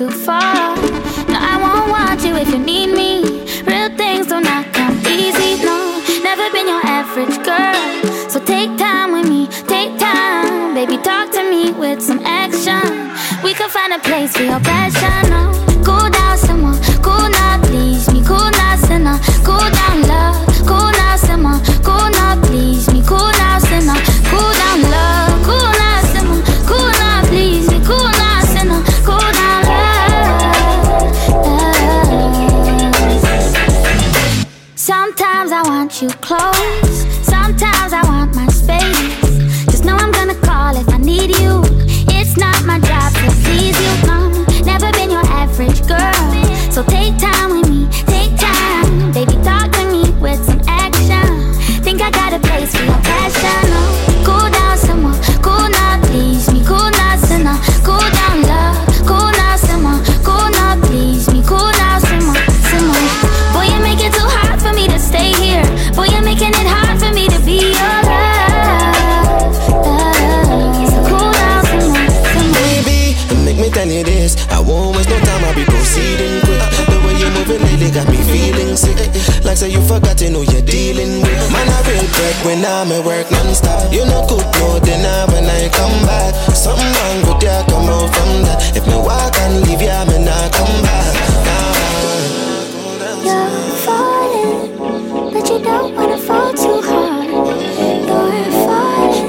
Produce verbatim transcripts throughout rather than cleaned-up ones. too far. No, I won't want you if you need me. Real things do not come easy, no. Never been your average girl, so take time with me, take time. Baby, talk to me with some action. We could find a place for your passion, no. Cool down some more, cool now, please me. Cool now, sinner, cool down love. Cool now, simmer, cool now, please me. Cool now, sinner, cool down love. Cool now, simmer, cool now, please me. Cool now. Sometimes I want you close, sometimes I want my space. Just know I'm gonna call if I need you. It's not my job to please you, mom. Never been your average girl, so take time with me, take time. Baby, talk to me with some action. Think I got a place for your passion, oh. Cool down some more, cool now, please me. Cool now, sinner, cool down love. Cool now, simmer, cool now, please me. Cool now, simmer, simmer. Boy, you make it too hard for me to stay here. Boy, you're making it hard for me to be your love. Cool down, simmer, simmer. Baby, make me tell you this, I won't waste no time, I'll be proceeding quick. The way you're moving lately got me feeling sick. Like say you forgot you know you're dealing with. Man, I real break when I'm at work non-stop. You know cook no dinner when I come back. Something wrong with ya come out from that. If me walk and leave ya, me not come back. Nah. You're falling, but you don't wanna fall too hard. You're falling,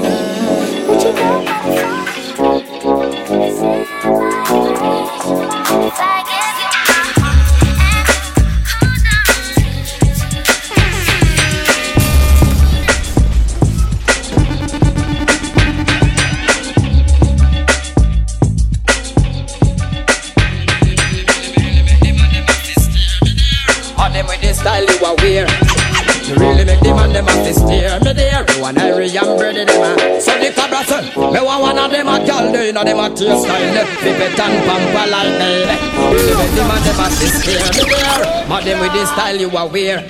but you don't wanna fall. This is the life. If I give you style you are weird. You really make the man them have to steer me there. One Harry and Brady them a so the cabra son. Me want one of them a call down and them a taste style. Pipet and pamper all night. Really make the man them have to steer me there. Madam with the style you are weird.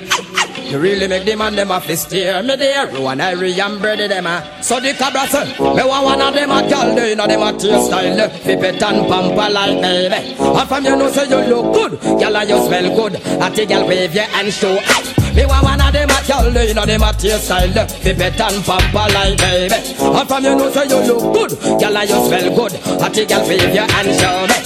You really make the man them have to steer me there. One Harry and Brady them a so the cabra son. Me want one of them a call down and them a taste style. Pipet and pamper all night. And from you know say you look good, girl and you smell good. And the girl wave your hands show out. Me want one of them a girl, you know them a taste style. Pipet and pamper like baby. And from you know say you look good, girl and you smell good. And the girl wave your hands show me.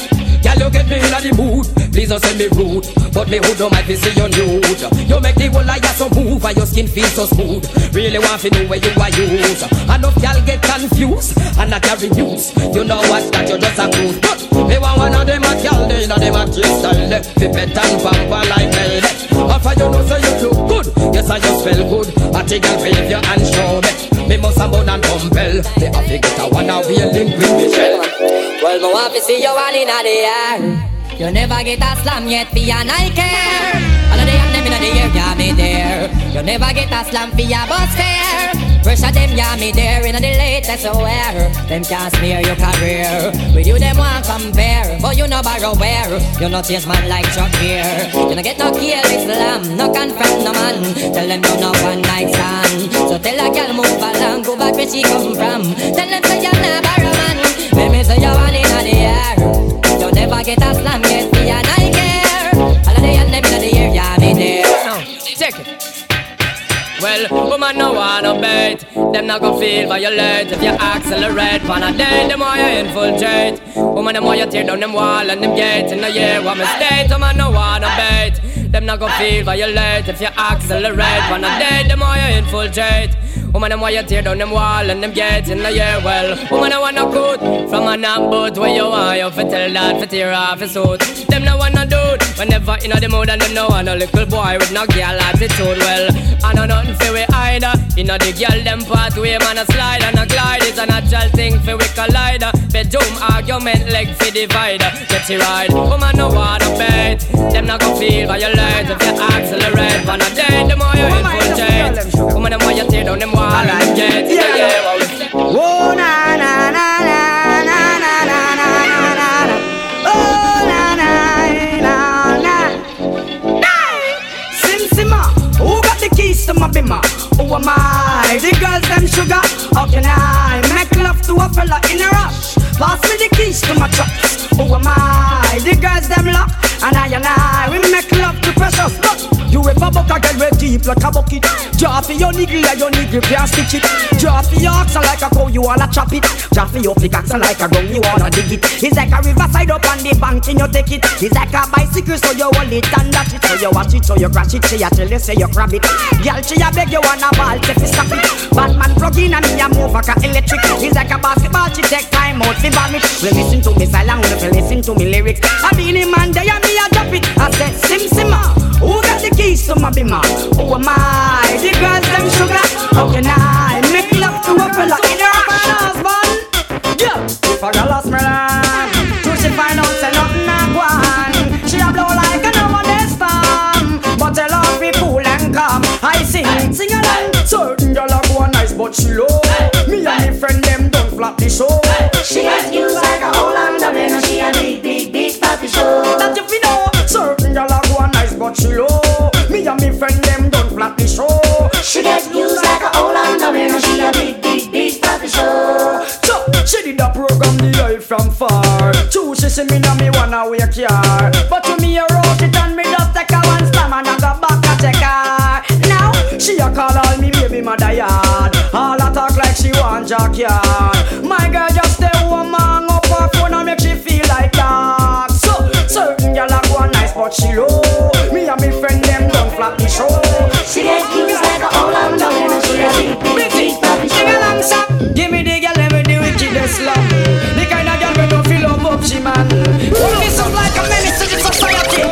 Girl you get me in the mood, please don't send me rude. But me hood don't mind to see you nude. You make the whole like you so move and your skin feels so smooth. Really want to know where you are used. Enough y'all get confused and not carry news. You know what that you just a cruise. But me want one of them a girl, you know them a taste style. Pipet and pamper like baby. And for you know say you look good, yes I just feel good. I take a wave your and show me. Me must have more than dumbbell. Me have to get a one a wheeling with me shell. Well me want to see you all in the air. You never get a slam yet for your Nike. All of the young them in the air, yeah me there. You never get a slam for your bus fare. Pressure them, yeah me there. In the latest aware, them can't smear your career. With you them won't compare, but you no borrow where. You no chase man like Chuck here. You no get no kill with slam, no confront no man. Tell them you no one night stand. So tell a girl move along, go back where she come from. Tell them say you no borrow man. Let me say you one in the air. You never get a slam, get me and I care. All of the young them in the air, yeah, me there. No, check it. Well, woman no wanna bait. Them not gon' feel violate. If you accelerate, pan a date, them why you infiltrate. Woman, them why you tear down them wall and them gates. In the year, what mistake, woman no wanna bait. Them not gon' feel violate. If you accelerate, pan a date, them why you infiltrate. Woman, them why you tear down them wall and them gates. In the year, well, woman, I wanna good. From a nap boot, where you are, you fi tell that, fi tear off his suit. Them no wanna do. Whenever in you know the mood and them no want a little boy with no girl attitude. Well, I don't know. Feel we either in a the girl them pathway man a slide and a glide. It's a natural thing for we collide. Bedroom argument leg for divider. Get you right, woman no wanna bet. Them not gon' feel violate if you accelerate. But not dead, the more you infiltrate. Woman the more you tear down them wall and get. Yeah, yeah. Oh na na na na na na na na na na. Oh na na na na na. Sim Simma. Keys to my bimmer. Who am I? The girls them sugar. How can I make love to a fella in a rush? Pass me the keys to my truck. Who am I? The girls them lock. And I and I, we make love to precious stuff. You ever buck a girl with deep like a bucket. Draw for your niggle like your niggle play a stitch it. Draw for your oxen like a cow, you wanna chop it. Draw for your pickaxe like a gun, you wanna dig it. It's like a riverside up on the bank and you take it. It's like a bicycle, so you hold it and that it. So you watch it, so you crash it, she a tell you, say you grab it. Girl, she a beg you wanna ball, take it, stop it. Batman plug in and me a move like a electric. It's like a basketball, she take time out, she vomit. We listen to me silent, we listen to me lyrics. I be in a man, they a me a drop it. I said, sim, simma. Who got the keys to my bima? Who am I? The girls them sugar. How can I make love to a fella in her husband? Yeah, if a girl lost my land, do she find out say nothing I want? She a blow like a normal storm, but her love be cool and calm. I sing, sing along. Certain girl a go nice, but she low. Me and my friend them don't flop the show. She has views like a Hollander, and she a big, big, big floppy show. That you fi know. Certain girl a go nice, but she low. Me and me friend them don't flap the show. She gets views like a Hollander, and she a big, big, big floppy show. So she did a program the life from far. Two she see me now me wanna wake her, but to me a rock it and me just take her one slam and I go back and check her. Now she a call all me baby mother yard. All a talk like she want jackyard. My girl just stay home and up her phone and make she feel like that. So certain girl a go nice, but she low. Me and me friend them don't flap the show. She gets views like a Hollander, and she a big, big, big floppy show. Sing along, sir. Give me the girl, let me do wickedest love. The kind of girl we don't feel up up, she man. Pull this up like a menace to the society.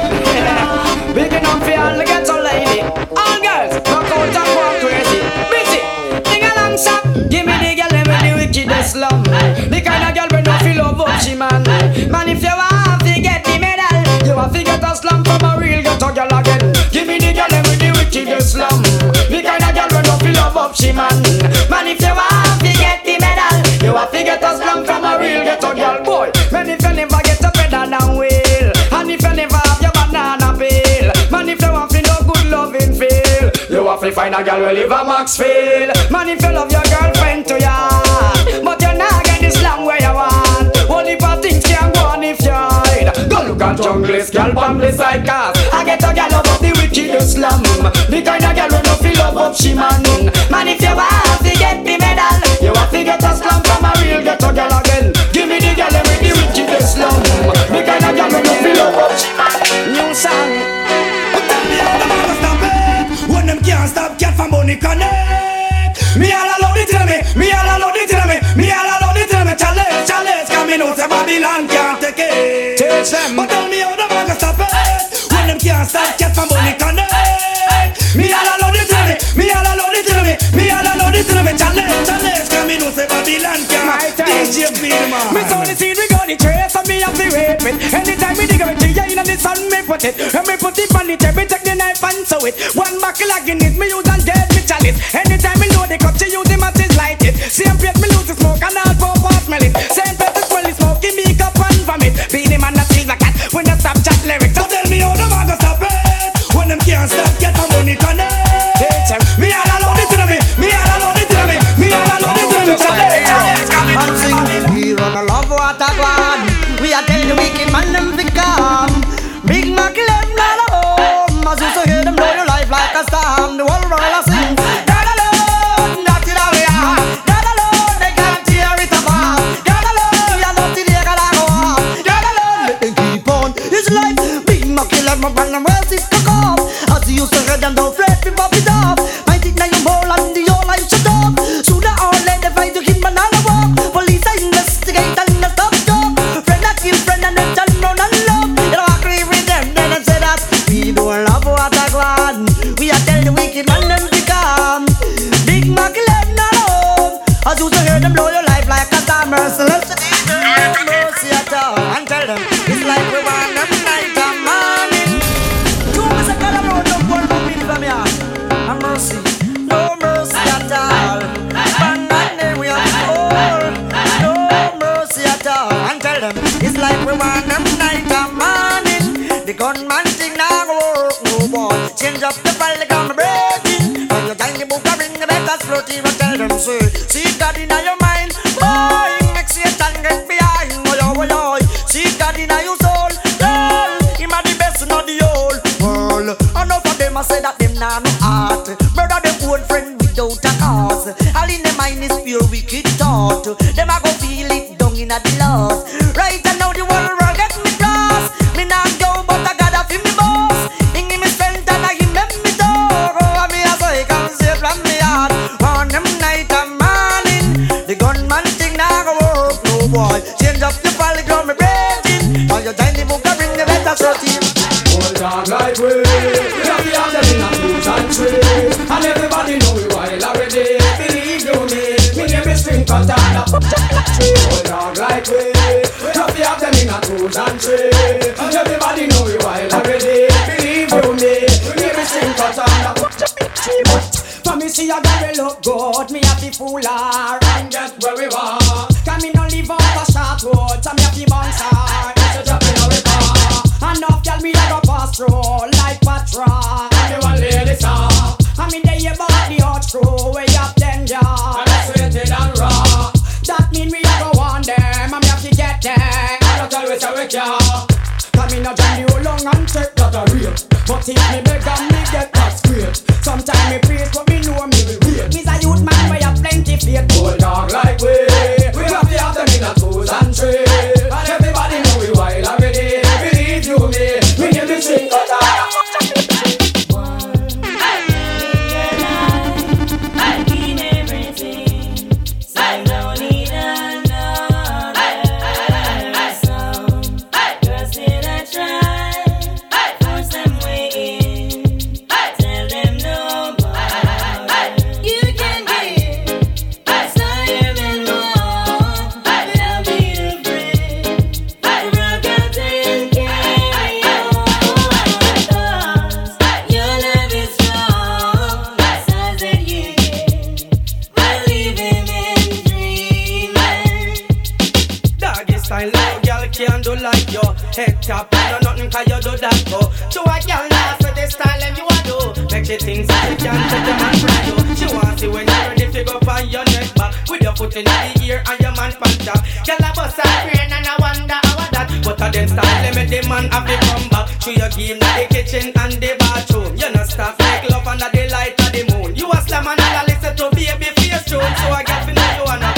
Big enough for all the ghetto lady. All girls, knock out and walk crazy. Busy, sing along, sir. Give me the girl, let me do wickedest love. The kind of girl we don't feel up up, she man. Man, if you want to get the medal, you have to get a slum from a real ghetto girl again. Give me the girl and with the wicked slum. The kind of girl when you feel love up she man. Man if you want to get the medal, you have to get a slum from a real ghetto girl boy. Man if you never get a better than will, and if you never have your banana peel, man if you want to no good loving feel, you have to find a girl who live a Maxfield. Man if you love your girlfriend to ya, but you not get the slum where you want. Only for things can go on if you go look at junglist, girl from the side cast. I get a girl up of the wicked slum. The kind of girl who no feel love up she man. Man if you have to get the medal, you have to get a slum from a real ghetto girl again. Give me the girl with the wicked slum. The kind of girl who no feel love up she man. New song. But tell me how the man will stop it. When them can't stop get from money connect. Me all alone they tell me, me all alone they tell me, me all alone they tell me. Challenge, challenge, come me know say Babylon can't take it. Them. But tell me how the man can stop it. When them can't stop, get from money connect. Me all alone it to me, me all alone it to me, me all alone it to me. Challenge, challenge, come in, no say Babylon can't. D J Billman. Me saw the scene, we got the trace, and me have the rape it. Anytime me dig a tree, in the sun me put it. And me put it on the table, take the knife and sew it. One buckle again it, me use and get me chalice. Anytime me know the cup, she use the matches light it. Same plate, me lose the smoke, and all four parts smell it. Same plate, smell the smoke, give me cup and vomit. Be the man that when you stop chat lyrics. So tell me how the man go stop it. When them can't stop get my money connect. Me all alone it to me, me all alone it to me, me all alone it to me. And sing, we run a love water one. We are tell the wicked man them become Big Mac left man at home. As you so hear them blow your life like a storm. The whole world a sing. That alone, that's it all we are. That alone, they can't tear it apart. That alone, we are nothing they can hold. That alone, let them keep on. It's like Big Mac left my brand and where's it cock off. As you so hear them don't fret. Behind, oh, oh, oh. See God in your soul, girl. heart. Murder them own friend without a cause. All in their mind is pure wicked thought. Them a go feel it down in a the loss. Right and now the world will get me lost. Me not go but I gotta feel me boss. He give me strength and I give them me door. Oh, me a say come save from me heart. On them night and morning, the gunman thing not go work no boy. Change up the policy, grow me breathing. All your time the book a bring the better shot in. Hold on right way. And everybody know you while already. Believe you me, me name is String Pantana. Hold on right way. Drop the have them in a tools and tray. And everybody know you while already. Believe you me, me name is String Pantana. For me see a girl look good, me happy fool her. And just where we were. Can me no live off a short road, so me happy bounce her. It's a drop in a river. And now girl me a go pass through like Patra. And you a lady star. I mean they about the hot crew way up danger. And I sweated and raw. That mean we a go on them. I'm have to get them. I don't always a wake ya. Cause me no join you long and take that a real. But if me beg and me get that great. Sometimes me praise but me know me will wait. Me's a youth man where you plenty faith. Old dog like we. We have to have them in a tools and tree. And everybody know we wild already. Believe you me. Me give me sing cut out. Head top, I know nothing cause you do that go. To a girl now, so this style them you a do. Make she things so she can put them on for you. She wants to see when you're ready to go on your neck back. With your foot in the ear and your man pan top. Girl a bust a brain and I wonder how that. But a them style them make the man have to come back. To your game, to the kitchen and the bathroom. You know stop like love under the light of the moon. You a slam and all listen to baby face tune. So I got to know you and I.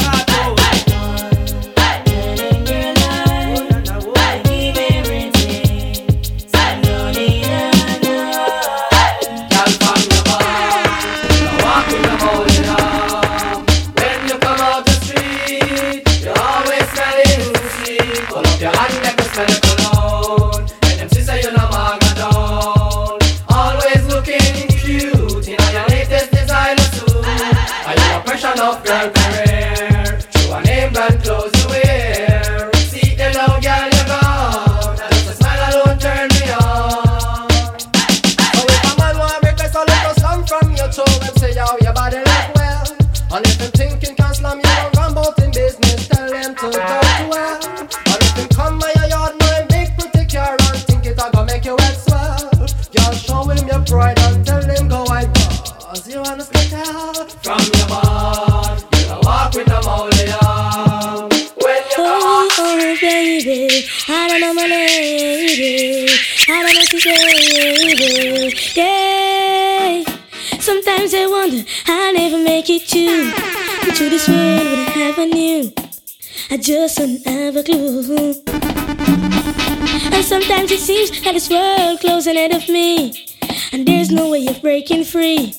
Just another clue. And sometimes it seems that this world closing ahead of me, and there's no way of breaking free.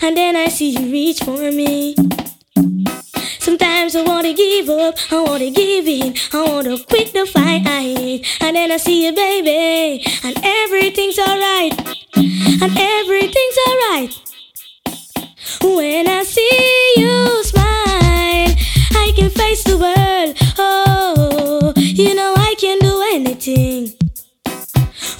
And then I see you reach for me. Sometimes I wanna give up, I wanna give in, I wanna quit the fight. And then I see you, baby, and everything's alright. And everything's alright. When I see you smile, I can face the world. Oh, you know I can do anything.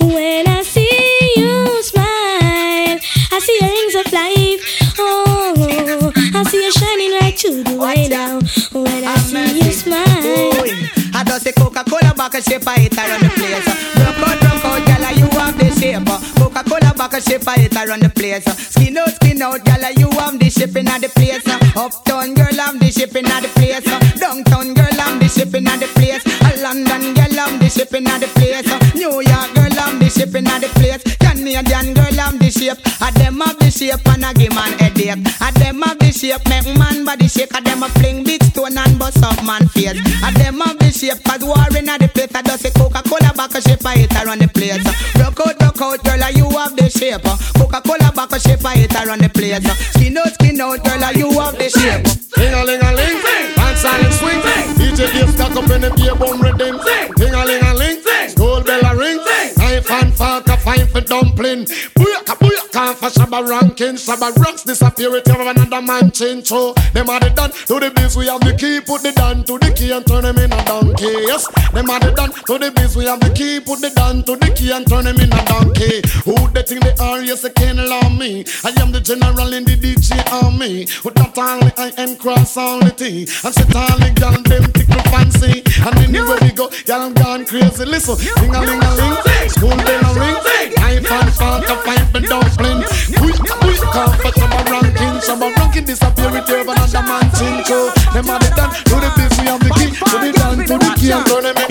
When I see you smile, I see the rings of life. Oh, I see you shining right through the way now. When I see you smile, I don't say Coca-Cola back and shape I hit around the place. Rock out, rock out, gala, you have the shape. Coca-Cola back and shape I hit around the place. Skin out, skin out, gala, you have the shape in the place. Uptown girl, I'm the ship in the place. Downtown girl, I'm the ship in the place. A London girl, I'm the ship in the place. New York girl, I'm the the shape in the plate. Canadian girl have the shape. I them have the shape and I give man headache. I them have the shape, make man body shake. I them a fling big stone and bust up man face. I them have the shape, cause war in the plate. I just a Coca-Cola back a shape, I hit her on the plate. Rock out, rock out, girl, you have the shape. Coca-Cola back a shape, I hit her on the plate. Skin out, skin out, girl, you have the shape. Ling-a-ling-a-ling, and silent swing. D J Dave stuck up in the beer bone redeem. Ling-a-ling-a-ling, gold bell a ring. Knife and fork a fine for dumpling. Booyaka, booyaka for Shabba Ranking. Shabba Ranks disappear with another man change. So them are the done to the biz, we have the key. Put the down to the key and turn him in a donkey. Yes, them are the done to the biz, we have the key. Put the down to the key and turn him in a donkey. Who they think they are? Yes, they can't allow me. I am the general in the D J army. With not only I am cross only thing. And sit all the gal them tickle fancy. And anywhere we go, y'all gone crazy. Listen, ding a ling a ling, school bell a ring. Knife and fork a fight for dumpling. Quick, quick, come for Shabba Ranking. Shabba Ranking disappear with you, but another man think so. Them are the done to the biz, we have the key. So they done to the key and turn them in the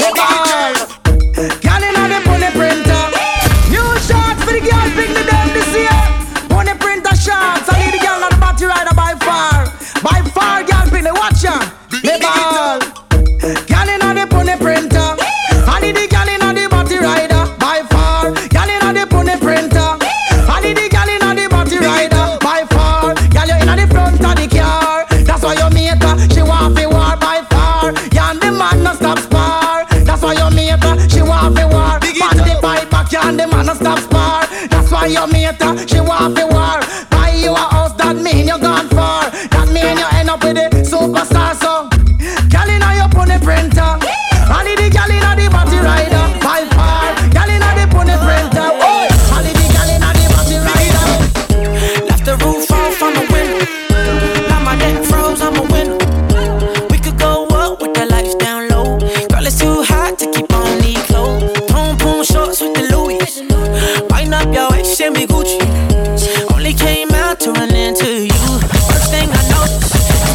gal in on the pony printer. New shorts for the girls, bring the them this year. Pony printer shorts, I need the girl on the battery rider by far. By far, girl, bring the watch ya. Never all. Girl in on the pony printer. I need the girl in on the battery rider. By far, girl in on the pony printer. I need the girl in on the battery rider. By far, girl you in on the front of the car. That's why your mate she want fi war. By far, girl the man no stop spar. That's why your mate she want fi war. But the fight back, girl the man no stop spar. That's why your mate she want fi war. Buy you a house, that mean you gone far. That mean you end up with a superstar. So, girl in on your pony printer. I need the girl in on the battery rider. By far, girl in on the pony printer. Oh, I need the girl in on the battery rider. Left the roof off on the window. Now my neck froze on my window. We could go up with the lights down low. Girl, it's too hot to keep on these clothes. Tone boom shorts with the Louis. Biting up your waist, shimmy Gucci. Only came out to run into you. First thing I know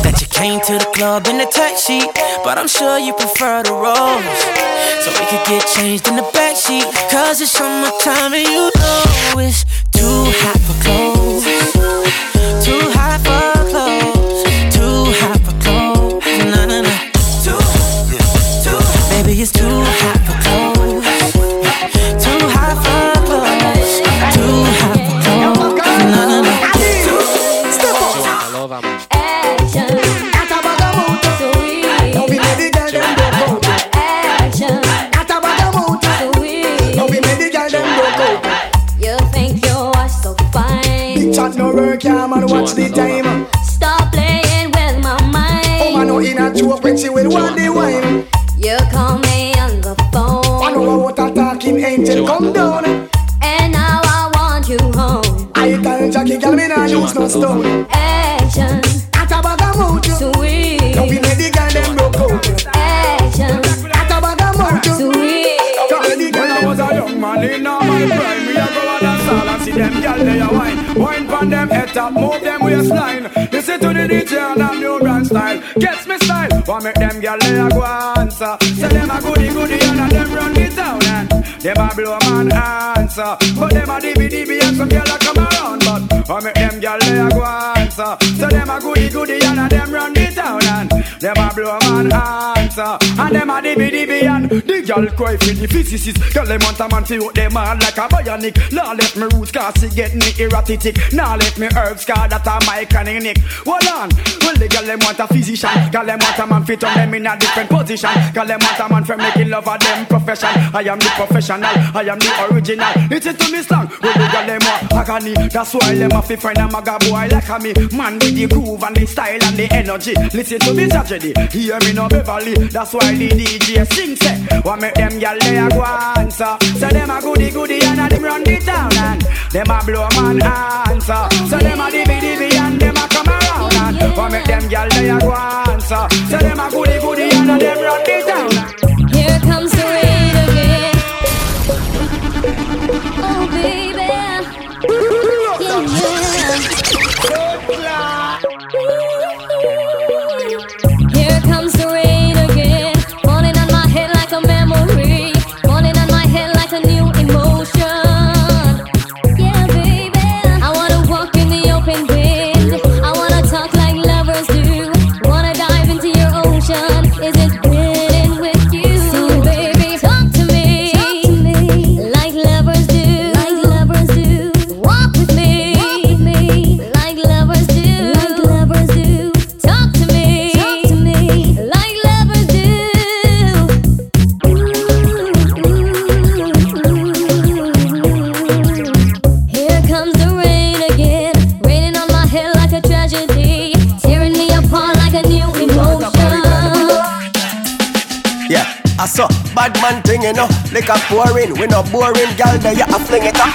that you came to the club in a tight sheet, but I'm sure you prefer the rose. So we could get changed in the backseat, cause it's summertime and you know it's too hot for clothes. Too hot for clothes. Too hot for clothes. Nah, nah, nah. Too, too. Baby, it's too hot for clothes. Too hot for clothes. Too hot for clothes. Nah, nah, nah. Too. Step up. Action. At a bagamoot so we. Now we made the girl them go go. Action. At a bagamoot so we. Now we made the girl them go go. You think you are so fine? Big chat no work, yeah man. Watch the time. Stop playing with my mind. Oh man, no in a joke when she will want the wine. You call me on the phone. I know what a talking angel come down. And now I want you home. I tell Jackie, girl, me nah use no stone. Action. At a bagamoot sweet. Now we made the girl them broke out. Action. At a bagamoot sweet. Now we made the girl them broke out. When I was a young man in all my prime, we a go out and sal and see them girl they a wine. Wine pon them head top, move them waistline. Listen to the D J and a new brand style. Gets me style. Wanna make them girl they a go answer. Say them a goody goody and a them run the town and them a blow man answer. But them a dibby dibby and some girl a come around. But wanna make them girl they a go answer. Say them a goody goody and a them run the town and them a blow man answer. And them a dibby dibby and the girl cry for the physicist. Girl them want a man to out them hard like a bionic. Now let me roots cause she get me erratic. Now let me herbs cause that a my cunning nick. Hold on, well the girl them want a physician. Girl them want a man fit on them in a different position. Girl them want a man for making love of them profession. I am the professional, I am the original. Listen to me slang, well the girl them want agony. That's why them have to find a maga boy like me. Man with the groove and the style and the energy. Listen to me tragedy, hear me no Beverly. That's why the D J sing say, what make them girl they a go answer. So them a goody goody and a them run the town and them a blow man answer. So them a dibby dibby and them a come around. For make them gyal they a go answer. So them a goody goody and a them run the town. Here comes the rain again. Oh baby, yeah, yeah. Here comes the rain again, falling on my head like a memory, falling on my head like a new emotion. Bad man thing, you know. Liquor pouring, we no boring. Girl, there you a fling it up.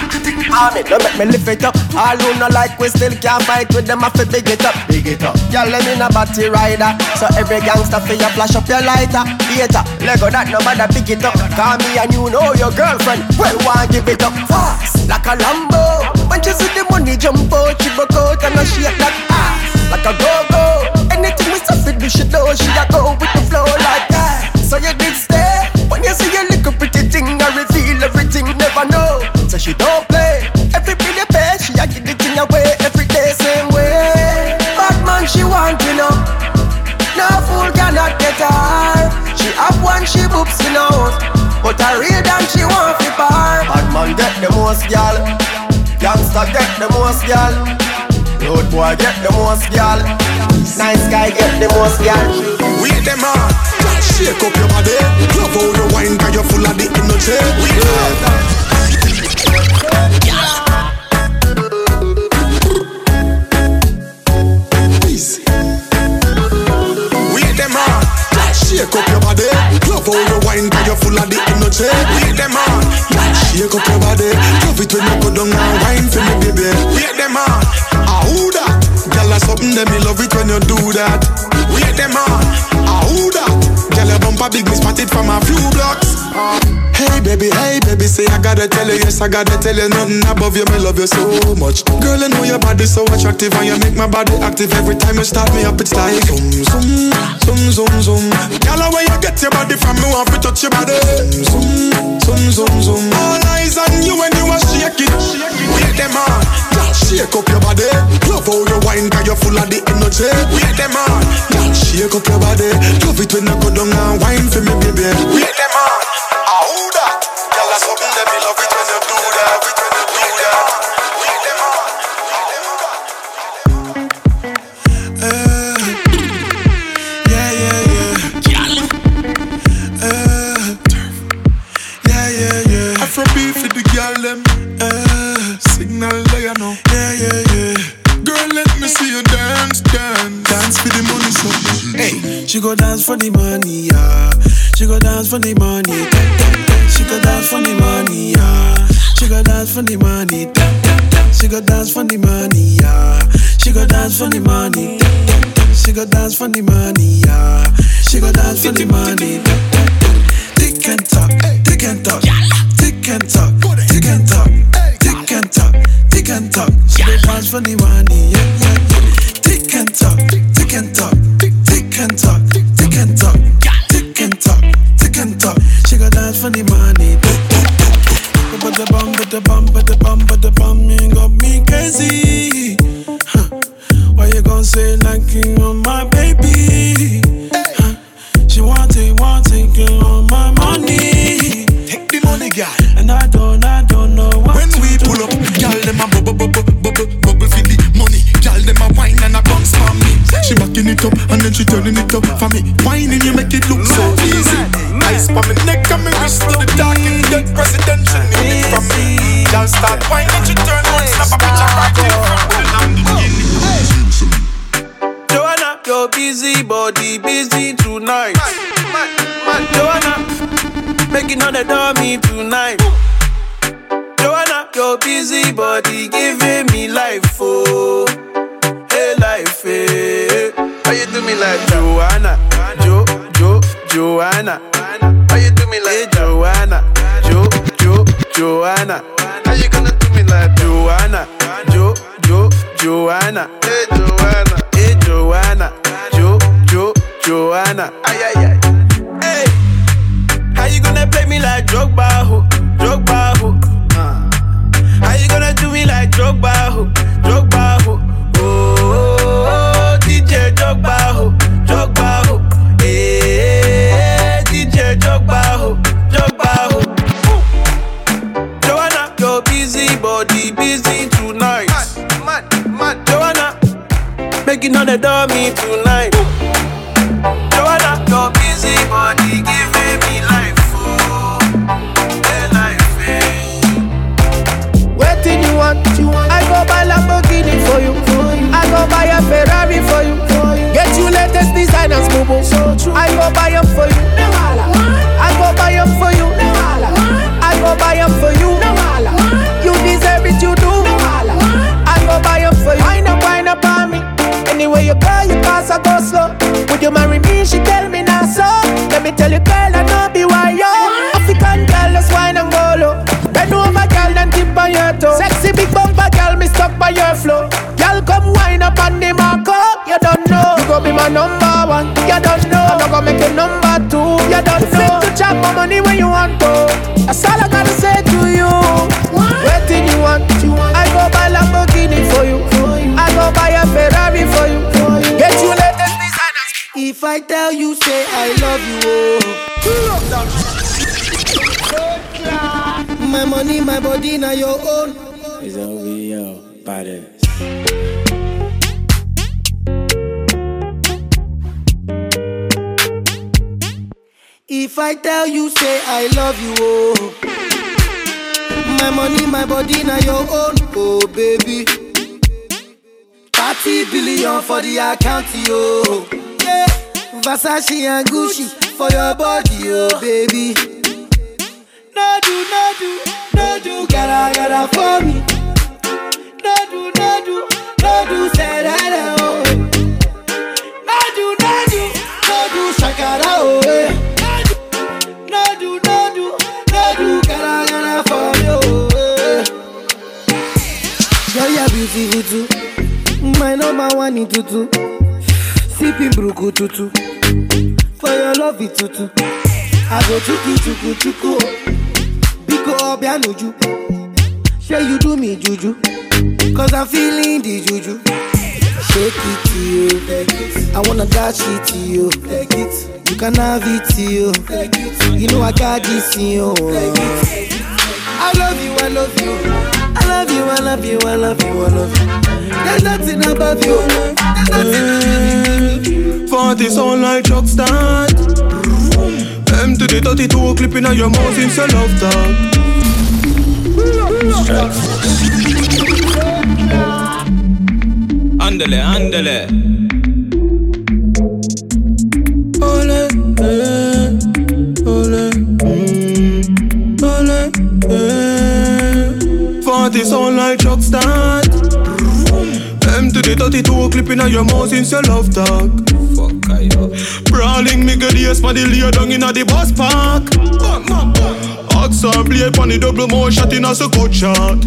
Arm it, don't make me lift it up. All who no like we still can't fight with them. I fi big it up, big it up. Girl, let me no batty rider. So every gangster fi you flash up your lighter. Later, Lego that no matter pick it up. Call me and you know your girlfriend. Well, why give it up fast like a Lambo? When you see the money jump out, she broke out and now she shake that ass like a go-go. Anything we say, do she know she a go with the flow like that. So you did stay. When you see your little pretty thing, I reveal everything. Never know, so she don't play. Every bill you pay, she a give the thing away every day same way. Bad man she want you know, no fool cannot get her. She have one she boops you know, but her real damn she want flip her. Bad man get the most girl. Gangsta get the most girl. Road boy get the most girl. Nice guy get the most girl. With them all, shake up your body. Love how you wine, girl, you're full of the energy. We love. Easy. With them all, shake up your body. Love how you wine, girl, you're full of the energy. With them all. Shake up your body, love it when you go down and wine for me, baby. Wait them on, ah who that? Girl, that's something that me love it when you do that. Wait them on, ah who that? Girl, your bumper big, me spotted from a few blocks. Uh. Hey baby, hey baby, say I gotta tell you, yes I gotta tell you, nothing above you, me love you so much. Girl, I know your body so attractive and you make my body active every time you start me up, it's like zoom zoom zoom zoom zoom. Girl, the way you get your body from me, want to touch your body. Zoom zoom zoom zoom. All eyes on you when you are shaking. Wait them on, shake up your body. Love how you wine, girl, you're full of the energy. Wait them on, shake up your body. Love it when you go down and wine for me, baby. Wait them on. She go dance for the money, yeah. She go dance for the money, yeah, yeah, yeah. She go dance for the money, yeah. She go dance for the money, yeah, yeah, yeah. She go dance for the money, yeah. She go dance for the money, yeah, yeah, yeah. She go dance for the money, yeah. She go dance for the money, yeah, yeah, yeah. Tick and tock, tick and tock, tick and tock, tick and tock, tick and tock, tick and tock. She go dance for the money, yeah, yeah, yeah. Tick and tock, tick and tock. Tick and talk, tick and talk, tick and talk, tick and talk. She go dance for the money. But the bum, but the bum, but the bum, but the bum, you got me crazy. Huh. Why you gon' say like you on my baby? Huh. She want it, want it, girl, on my money. Take the money, girl. And I don't, I don't know what. When we pull up, girl, them a bubble, bubble, bubble, bubble for the money. Girl, them a wine and a bounce for me. She backing it up and then she turning it up for me. Whining you make it look so easy. Ice for me neck and me wrist to the dark and dead presidential unit from me. Y'all start whining, she turn one snap a picture right in front of. Joanna, your busy body busy tonight. Joanna, making all the dummy tonight. Joanna, your busy body giving me life, oh. Hey, life, hey. How you do me like Joanna? Jo, Jo, Joanna. How you do me like Joanna? Jo, Jo, Joanna. How you gonna do me like Joanna? Jo, Jo, Joanna. Hey Joanna. Hey Joanna. Jo, Jo, Joanna. Ay ay ay. Hey, how you gonna play me like Drogba ho? Drogba ho? How you gonna do me like Drogba ho? Drogba ho? Jogba ho, jogba ho, eh, D J jogba ho, jogba ho. Ooh. Joanna, your busy body busy tonight. Mad, mad, mad. Joanna, making all the dummy tonight. Ooh. Joanna, your busy body giving me life, oh, hey, life, hey. What do you want? You want? I go buy Lamborghini for you. I go buy a Ferrari for you. Get you latest designers, boo boo. I go buy them for you. I go buy them you call you cause I go slow. Would you marry me? She tell me not so. Let me tell you girl I know be why yo. African girl that's wine and go low. Bend over girl and tip on your toe. Sexy big bumper girl me stuck by your flow. Girl come wine up on the marco. You don't know. You go be my number one. You don't know. I'm not gonna make you number two. You don't know. Flip to chop my money when you want to. That's all I gotta say to you. What thing you want? I go buy Lamborghini for you. I go buy a Ferrari for you. Get you latest designer. If I tell you, say I love you, oh. My money, my body, now your own. It's over your body. If I tell you, say I love you, oh. My money, my body, now your own, oh baby. thirty billion for the account, yo. Yeah. Versace and Gucci for your body, oh baby. No do, no do, no do, gotta, gotta for me. No do, no do, no do, say that, oh. No do, no do, no do, shakara, oh eh. No do, no do, no do, gotta, gotta for me, oh eh. Girl, you're beautiful too. My number one in tutu. Sipping bruku tutu. For your love it tutu. I go chuku chuku chuku. Biko obianuju. Say you do me juju. Cause I'm feeling the juju. Shake it to you. Take it. I wanna dash it to you. Take it. You can have it to you. Take it. You know I got this in you. I love you, I love you. I love you, I love you, I love you, I love you. There's nothing above you. There's nothing above you. forty sound like truck stand. M to the thirty-two clipping on your mouth in your love talk. Andale, andale. Ole, eh, ole, mm, ole, eh. forty sound like truck stand. M to the thirty-two clipping on your mouth since your love talk. Fuck I up. Brawling me good ears for the leo down in the bus park. Ox and blade on the double more shot in a so cold shot.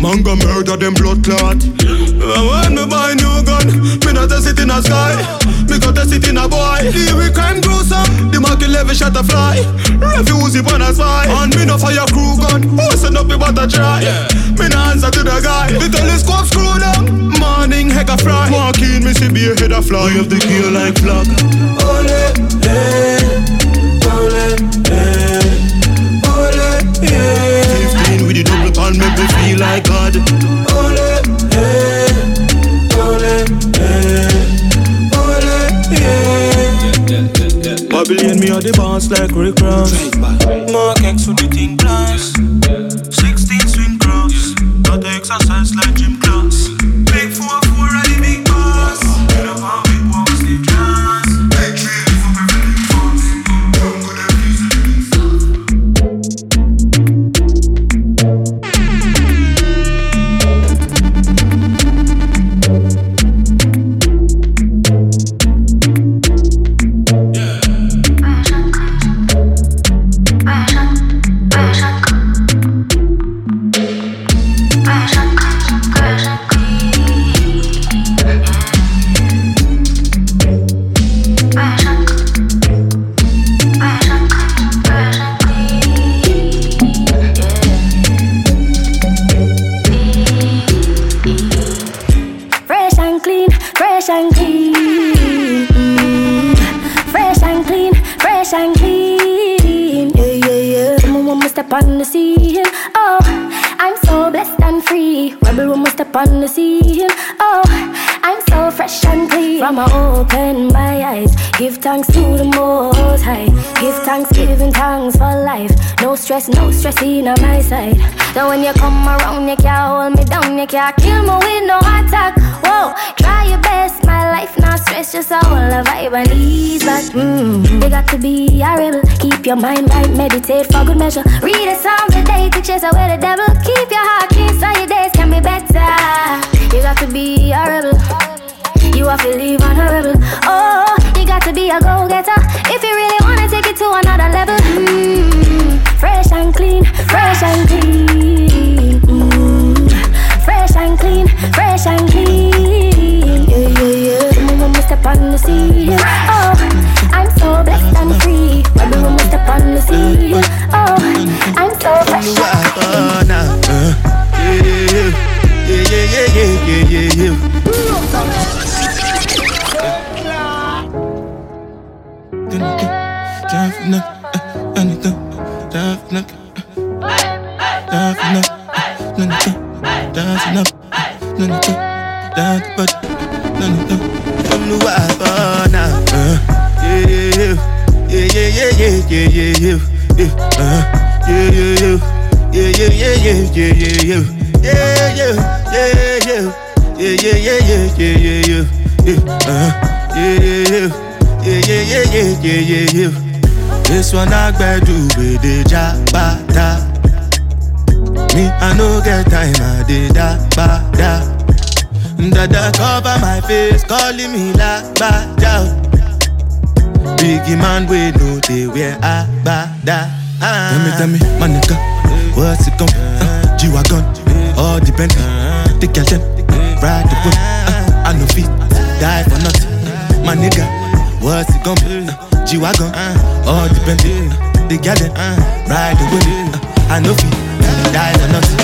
Man go murder them blood clot. When me buy new gun, me not test it in a sky. Me go test it in a boy. The weak crime gruesome, the market level shot a fly. Refuse upon a spy. And me no fire crew gun, who send up me but a try. Me no answer to the guy. The telescope screwed up. Morning, heck a fry. Walking, me see be a head a fly of the gear like flock. Ole, eh, ole, eh, ole, yeah. fifteen with the double pan, make me feel like God. Ole, eh, ole, eh, ole, yeah. Babylon, me a the boss like Rick Ross. Mark X with the thing plans. sixteen swing cross. Got the exercise like gym class. No stress in on my side. So when you come around, you can't hold me down. You can't kill me with no attack. Whoa, try your best. My life not stress, just a whole vibe and ease. But mmm, you got to be a rebel. Keep your mind right, meditate for good measure. Read a psalm today to chase away the devil. Keep your heart clean so your days can be better. You got to be a rebel. You have to live on a rebel. Oh, you got to be a go-getter if you really wanna take it to another level. Mm, fresh and clean, fresh and clean. Mm, fresh and clean, fresh and clean. Yeah, yeah, yeah. The moment we step on the scene, oh, I'm so blessed and free. When the moment we step on the scene, oh, I'm so fresh and clean. Yeah, yeah, yeah, yeah, yeah, yeah, yeah. I'm the wife now. Yeah, yeah, yeah, yeah, yeah, yeah, yeah, yeah, yeah, yeah, yeah, yeah, yeah, yeah. Yeah, yeah, yeah, yeah, yeah, yeah, yeah, yeah, yeah, yeah, yeah, yeah, uh, yeah, yeah, yeah, yeah, yeah, yeah, yeah, yeah, yeah. This one I better do with the Jabba da. Me I no get time, I did that ba da. Dada cover my face, calling me la ba da. Biggie man we know they wear a ba da. Tell me, tell me, my nigga, what's it come? Uh, G-Wagon. All the Bentley, the Kelton, ride the boat. Uh, I no feet, die for nothing. Uh, my nigga, what's it gon' be? Uh, G-Wagon, uh, all the Bentley, uh, the Kelton, uh, ride the boat. Uh, I no feet, die for nothing.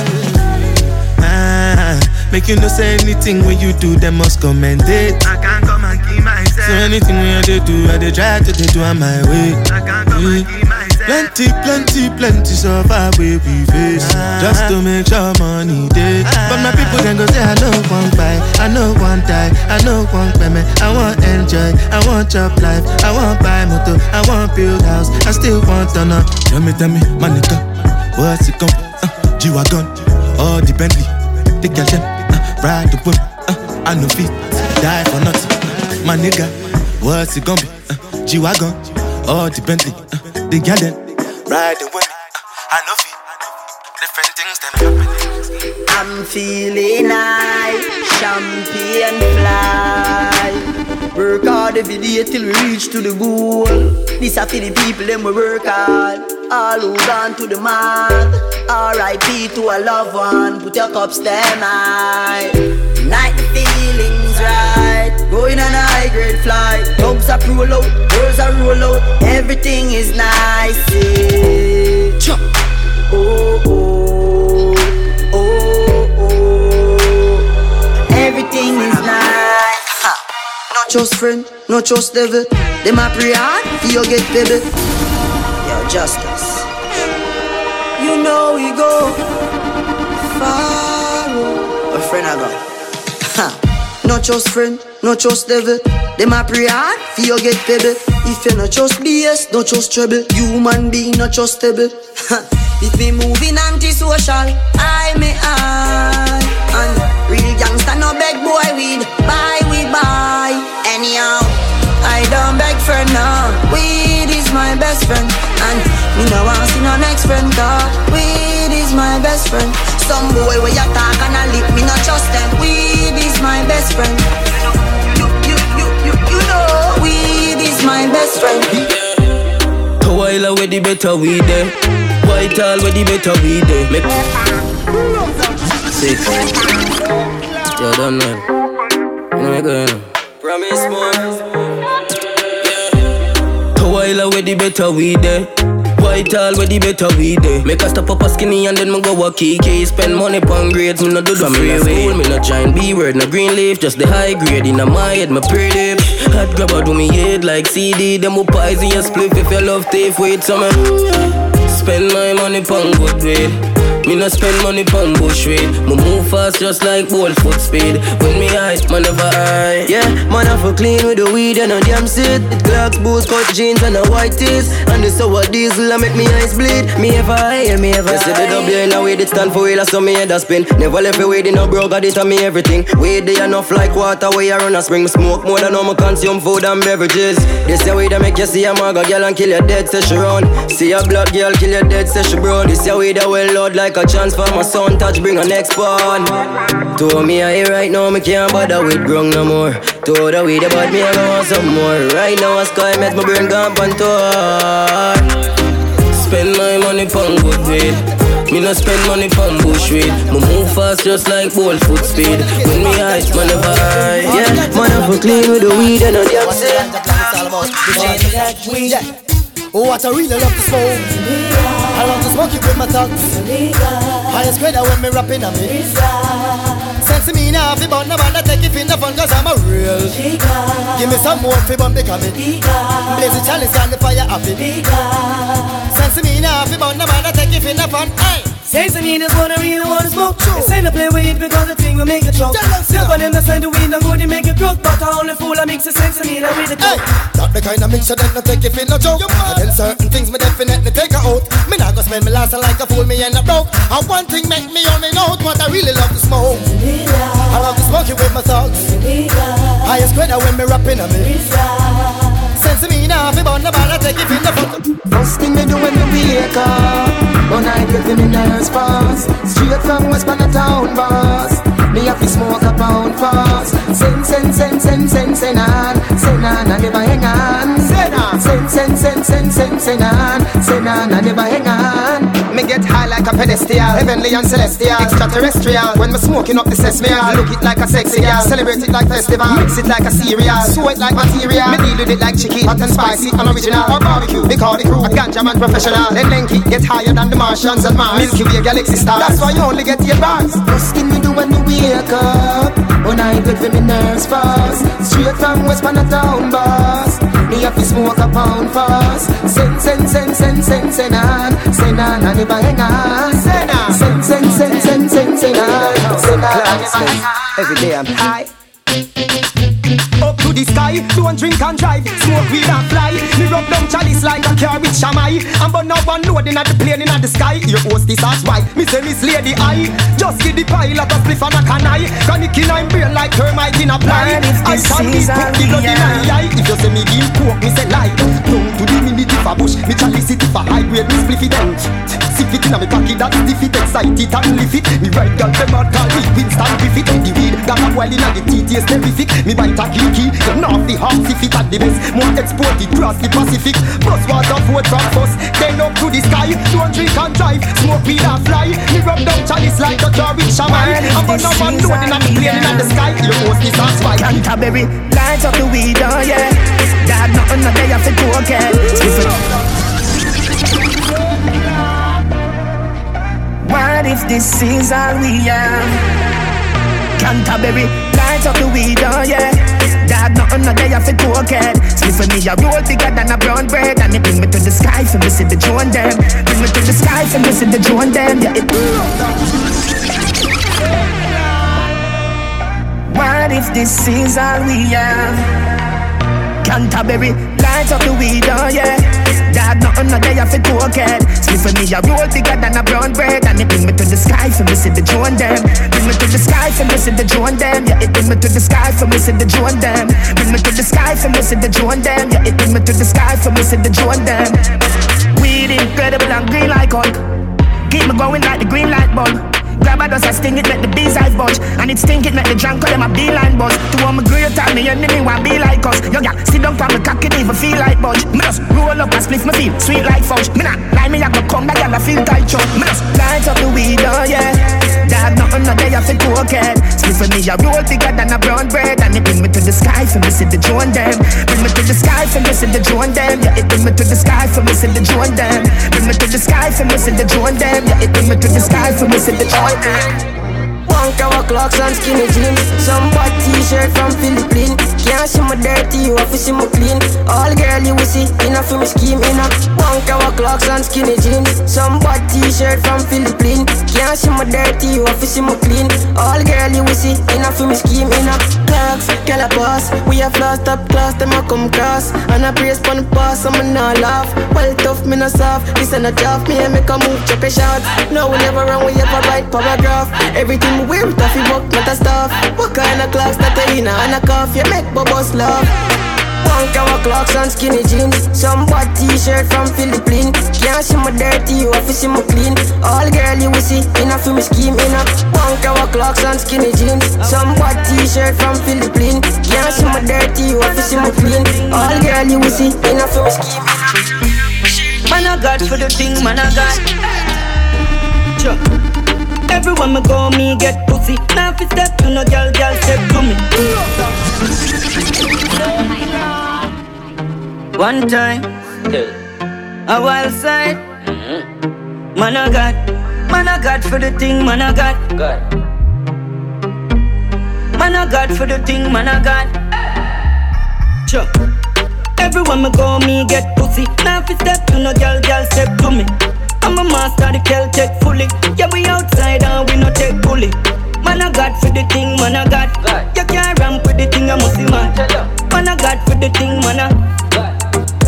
Uh, make you no say anything when you do, they must commend it. I can't come and keep myself. So anything when they do, I they try to they do on my way. I can't come yeah. and keep myself. Plenty, plenty, plenty survive with we face. Ah, just to make sure money day. Ah, but my people can go say I no one buy, I no one die, I no one payment. I want enjoy, I want job life, I want buy motor, I want build house, I still want to know. Tell me, tell me, my nigga, what's it come? Uh, G-Wagon, all oh, the Bentley, the Kelton, uh, ride the whip, uh, I no feet, die for nothing. My nigga, what's it gonna be? Uh, G-Wagon, all oh, the Bentley. Uh, They got them, ride the wind. I know feel different things than happening. I'm feeling high, champagne fly. Work hard every day till we reach to the goal. These are for the people them we work hard. All who gone to the mark. R I P to a loved one. Put your cups them high. Night the feelings right. Going on a high grade flight. Dogs are roll out, girls are roll out. Everything is nice. Eh? Oh, oh, oh, oh. Everything is nice. Ha. Not just friend, not just devil. Them a pray hard, you get baby. Yo, justice. You know we go far. A friend I got. Ha. Not just friend, not just devil. Them a pray hard, you get baby. If you not just B S, not just trouble. Human being not just stable. If we moving anti-social, I may I. And real gangsta no beg boy weed. Buy we buy. Anyhow, I don't beg for now. Weed is my best friend. And me no want see no next friend though. Weed is my best friend. Some boy where you talk and I lip, me not trust them. Weed is my best friend. You, you, you, you, you know weed is my best friend. A while away the better we there. White all where the better we there. Make six. Yo, don't know. You know I go in. Promise more. A while away the better we there. White all where the better we there. Make a stop up a skinny and then me go a K K. Spend money pon grades, me no do the freeway. Me no giant B word, no green leaf, just the high grade inna my head, me pretty. Hot grab out with me head like C D. Them who pies in your split if you love thief. Wait some spend my money pon good weed. Me no spend money pon bush weed. Me move fast just like Bolt foot speed. When me high, man never high. Yeah, my man have a clean with the weed and a damn seed. Clarks, boots, cut jeans and a white tees. And the sour diesel I make me eyes bleed. Me ever high, me ever high. You see the W L and weed it stand for wheel, so me head a spin. Never left a weed in a bro, got it on me everything. Weed they enough like water, way I run a spring. Smoke more than how me consume food and beverages. They say weed I make you see a maga girl and kill your dead, say she run. See a black girl kill your dead, say she brown. This your weed a well loud like a chance for my son. Touch bring a next pawn. To me I hear right now, me can't bother with grung no more. To the weed about me I want some more. Right now a sky met my brain gone on tour. Spend my money pon good weed. Me no spend money pon bush weed. Me move fast just like Bolt foot speed. When me eyes man never high. Yeah, man I clean with the weed and a damn shit. Oh, what I really love to smoke. I love to smoke it with my tongs. Highest grade when me rapping on me. Sense me now, fi bun, no man a take it in the fun, cause I'm a real Giga. Give me some more fi bun, become it Giga. Blaze the chalice and the fire up it Giga. Sense me now, fi bun, no man a take it in the fun, aye. Sense me this one, I really wanna smoke. It's time to play weed because the thing will make you choke. Still for them that sign the weed, no good, they make you crook. But I only fool, I mix the sense me now with the coke. Not the kind of mixture that no take it in no joke. And then certain things me definitely take her out. Me not go spend me last like a fool, me end up broke. And one thing make me only know what I really love to smoke. I love to smoke it with my thoughts. Highest grade when me rapping on me. Sense me now, fi bun the ball, I take it in the fuck. First thing me do when me wake up, one night get me nerves fast. Straight from West Town boss. Me have to smoke a pound fast. Sen, sen, sen, sen, sen, sen on. Sen on, I never hang on. Sen on, sen, sen, sen, sen, sen, sen on. Sen on, I never hang on. Me get high like a pedestal, heavenly and celestial, extraterrestrial. When me smoking up the sesame, look it like a sexy girl, celebrate it like festival, mix it like a cereal, sew it like material. Me deal with it like chicken, hot and spicy and original. Or barbecue, they call the crew a ganja man professional. Then Lenky get higher than the Martians and Mars, Milky Way galaxy stars. That's why you only get your bags. First thing you do when you wake up, when I get for me nerves fast. Straight from West Town boss. Me have to smoke a pound fast. Sen, sen, sen, sen, sen, sen on. Sen on, I never hang on. Sen on, sen, sen, sen, sen, sen, sen on. Sen on, every day I'm high. Up to the sky, don't drink and drive. Smoke weed and fly. Me rub down chalice like a car with shamai. And but now one loading at the plane in the sky. Your host is as white, me say Miss Lady I. Just give the pilot a spliff and a canai. Chronic in I'm brain like termite in a ply. I can't eat cook the blood in eye. If you say me give coke, me say lie. Down to the minute if a bush, me chalice it if a high grade, me spliff it out. Sip it in a me cocky, that's stiff it, excite it and lift it. Me right girl, them all call me Winston Griffith. The weed got a while in a the T T is terrific. Me bite a kiki, the north, the half, if it at the best. More exported across the Pacific. Bus was off road from us, then up to the sky. Don't drink and drive, smoke weed and fly. Me rub down chalice like a jar with shamai. I'm but now I'm loading and playing in the sky. Your host is on spike. Canterbury, lights up the weed, oh yeah. That nothing that they have to do again. What if this is all we are? Canterbury, lights up the weed, oh yeah. Dad, nothing that they have to go again. Sniff for me a roll bigger than a brown bread. And it bring me to the sky for me see the drone them. Bring me to the sky for me see the drone them. Yeah, it... What if this is all we are? Canterbury, lights up the weed, oh yeah. Dad, nothing that they have to go again. Sniff for me a roll bigger than a brown bread. And it bring me to the sky for me see the drone them. Bring me to the sky for me see the drone them. Yeah, it bring me to the sky for me see the drone them. Bring me to the sky for me see the drone them. Yeah, it bring me to the sky for me see the drone them. Weed incredible and green like Hulk. Keep me going like the green light bulb. Grab a dust, I sting it, make the bees eyes bunch. And it stink it, make the drunk call them a beeline buzz. To all my great time, me enemy want be like us. Yo yeah, sit down from me cock, it even feel like budge. Me just roll up and spliff, me feel sweet like fudge. Me not lie, me have to come back and I feel tight chug. Me just light up the weed, oh yeah. Dad, nothing that they have to go again. Sniff for me a roll bigger than a brown bread. And it bring me to the sky for me see the drone them. Bring me to the sky for me see the drone them. Yeah, it bring me to the sky for me see the drone them. Bring me to the sky for me see the drone them. Yeah, it bring me to the sky for me see the drone them. One cow clocks and skinny jeans. Some bad t-shirt from Philippines. Can't see my dirty, you have to see my clean. All girl you will see, enough for me scheme, enough. One cow clocks and skinny jeans. Some bad t-shirt from Philippines. Can't Now she more dirty, you office more clean. All girl you will see, enough for me scheme, enough clocks, girl I pass. We have lost up class, them I come cross. And I praise pon the pass, I'm not laugh. Well tough, me not soft, this ain't a job. Me and make a move, chop a shot. No, we never run, we ever write paragraph. Everything we wear, tough, we work, not a stuff. What kind of clocks that they in and a cough, you make bubbles love. Punk our clocks and skinny jeans. Some bad t-shirt from Philippines. Can't see my dirty, you have to see my clean. All girl you will see, enough for me scheme, enough. Punk our clocks and skinny jeans. Some bad t-shirt from Philippines. Can't see my dirty, you have to see my clean. All girl you will see, enough for me scheme, enough. Man a god for the thing, man a god. Sure. Everyone me go, me get pussy. Now if it's step to no girl, girl step to me. One time, a wild side, mm-hmm. Man a god, man a god for the thing, man a god. God. Man a god for the thing, man a god. Sure. Everyone me go, me get pussy. Now if it's step to no girl, girl step to me. I'm a master, the girl take fully. Yeah, we outside and we no take bully. Man a god for the thing, man a god. God. You can't ramp with the thing, I must see man. Man a god for the thing, man a.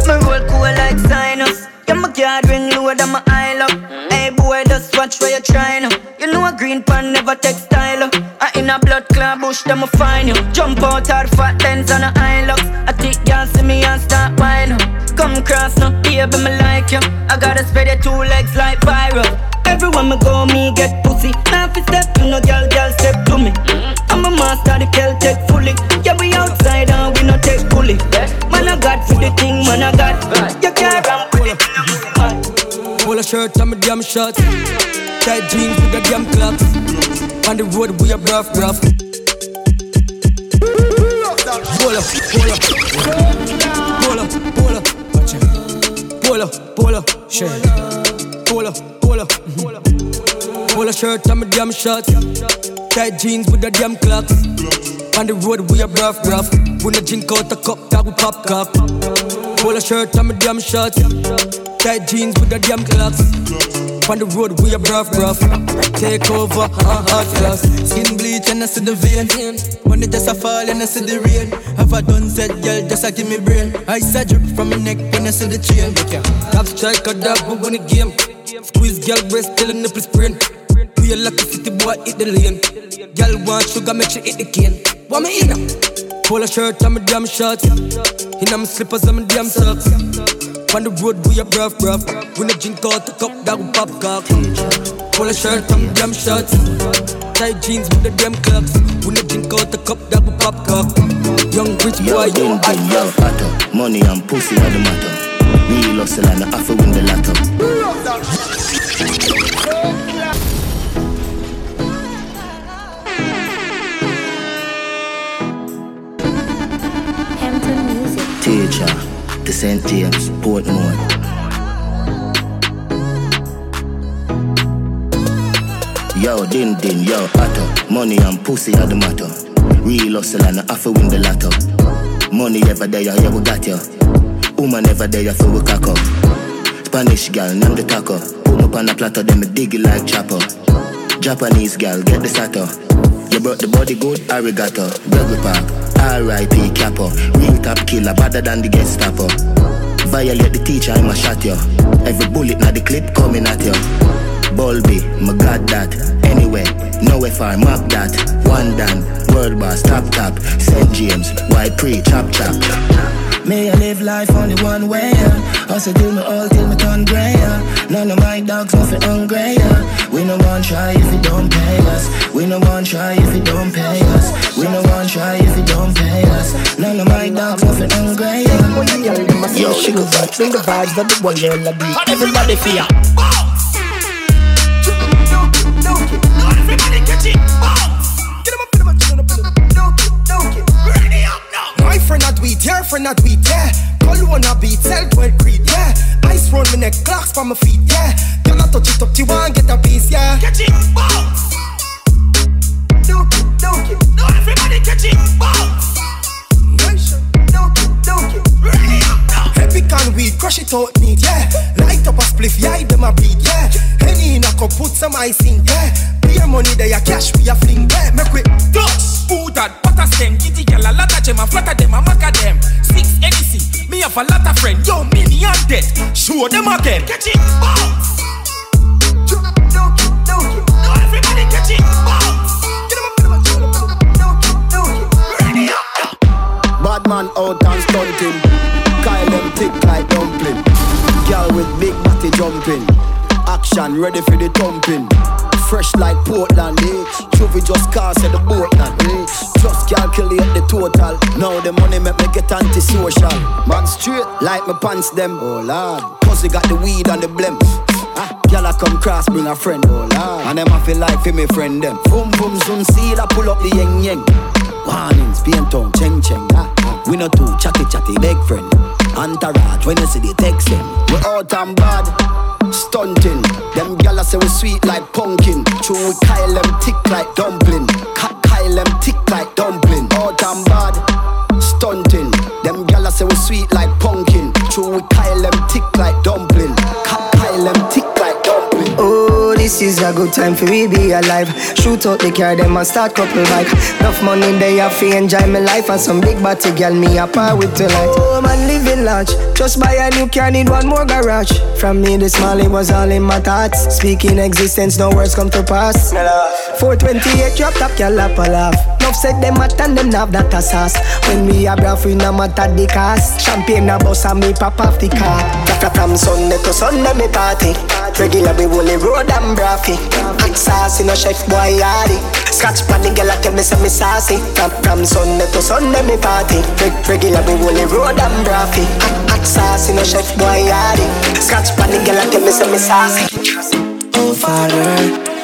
My roll cool like sinus. Yeah, my guard ring lower than my eye lock. Mm-hmm. Hey boy, just watch where you're trying. You know a green pan never textile. I in a blood clot bush, them a find you. Jump out of the fat lens on the eye lock. I take y'all see me and start whining. Come cross now, baby, me like you. I gotta spread your two legs like viral. Everyone me go, me get pussy. Now if you step to no girl, girl step to me. Mm-hmm. I'm a master, the girl take fully. Yeah, we outside and we no take bully. Man a god for the thing, man a god. You can't run with the thing, man. Polo shirt and my damn shorts. Tight jeans with the damn clocks. On the road we a rough, rough. Polo, polo, polo, polo, watch it. Polo, polo, shirt. Polo, polo, polo shirt and my damn shorts. Tight jeans with the damn clocks. On the road we a rough, rough. We no drink out a cup, that we pop cock. Polo shirt and my damn shorts. Tight jeans with the damn clocks. On the road we a rough, rough. Take over and hot class. Skin bleach and I see the vein. Money just a fall and I see the rain. Have a done set girl just a give me brain. Ice a drip from my neck when I see the chain. Top striker that we win the game. Squeeze girl breast till the nipple sprain. We a lucky city boy hit the lane. Girl want sugar make she hit the cane. What me in em? Polo shirt and my damn shorts. In my slippers and my damn socks. On the road we a rough, rough. We no drink out a cup that we pop cock. Polo shirt and my damn shorts. Tight jeans with the damn clocks. We no drink out a cup that we pop cock. Young rich boy, young big young fatter. Money and pussy are the matter. Real hustle and I have to win the latter. Teacher, the Saint James, Portmore. Yo, din din, yo, atta. Money and pussy are the matter. Real hustle and I have to win the latter. Money ever there, yeah, we got ya. Woman ever there, so we cock up. Spanish girl, name the taco. Put me on a platter, then me dig it like chopper. Japanese girl, get the satter. You brought the body good, arigato. Burger Park. R I P Capo, real top killer, better than the Gestapo. Violate the teacher, I'm a shot yo. Every bullet na the clip coming at yo. Bulby, my god that. Anyway, no F R, mark that. One Dan, world boss, top top. Saint James, white pre, chop chop. May I live life only one way, yeah. Also till me all till me turn grey, yeah. None of my dogs nothing hungry, yeah. We no one try if you don't pay us. We no one try if you don't pay us. We no one try if you don't pay us. None of my dogs nothing hungry, yeah. Yo, she go back, bring the vibes that the one girl a beat. Everybody fear. Not everybody catch it. Get 'em up, get 'em up, get 'em up, get 'em up. Don't get, don't get, burn it up now. My friend not weed, your friend not weed, yeah. Call one a beat, sell twelve creed, yeah. Ice round my neck, clocks from my feet, yeah. Girl I touch it up, you want get a piece, yeah. Catch it, bounce. Don't get, don't get, not everybody catch it, bounce. Don't get, don't get, burn it up now. Epic and weed, crush it out neat, yeah. Light up a spliff, yeah, them a beat, yeah. Henny in a cup, puts some icing. Yeah, be a money there, your cash be a fling. Yeah, make we dust, food and butter stem. Give the girl a lot of gem and flatter them and maca them. Six N E C, me have a lot of friends. Yo, me me and dead, show them again. Catch it, bounce. Don't you, don't you. No, everybody catch it, bounce. Bad man out and stunting, Kyle them thick like dumpling. Girl with big body jumping, action ready for the thumping. Fresh like Portland, eh? Juvie just cast at the Portland, eh? Just calculate the total. Now the money make me get antisocial. Man straight like my pants them, oh lad. Cause they got the weed and the blem. Ah, gyal a come cross, bring a friend, oh lad. And them a feel like for me friend them. Boom boom zoom, see that pull up the yeng yeng. Warnings, paint on, cheng cheng. Ah, ah. We no too chatty chatty, big friend. Entourage, when you see the text them. We out and bad, stunting. Them gyal a say we sweet like pumpkin. True, we Kyle them thick like dumpling. Kyle them thick like dumpling. Out and bad, stunting. Them gyal a say we sweet like pumpkin. True, we Kyle them thick like dumpling. Kyle them thick like dumpling. Oh. This is a good time for we be alive. Shoot out the car, them and start couple bike. Enough money they have to enjoy my life. And some big body girl me a par with tonight. Oh man, living large. Just buy a new car, need one more garage. From me this small, it was all in my thoughts. Speaking existence, no words come to pass. four twenty-eight, drop top, girl up a laugh. Enough said them at and them have that a sauce. When we a braff, we no matter the cost. Champagne a bus and me pop off the car. From Sunday to Sunday, me party. Regular we only road and braffy. Hot sauce in a chef boy yardie. Scotch panning girl a tell me say me saucy. From, from Sunday to Sunday me party. Regular we only road and braffy. Hot sauce in a chef boy yardie. Scotch panning girl a tell me say me saucy. Oh Father,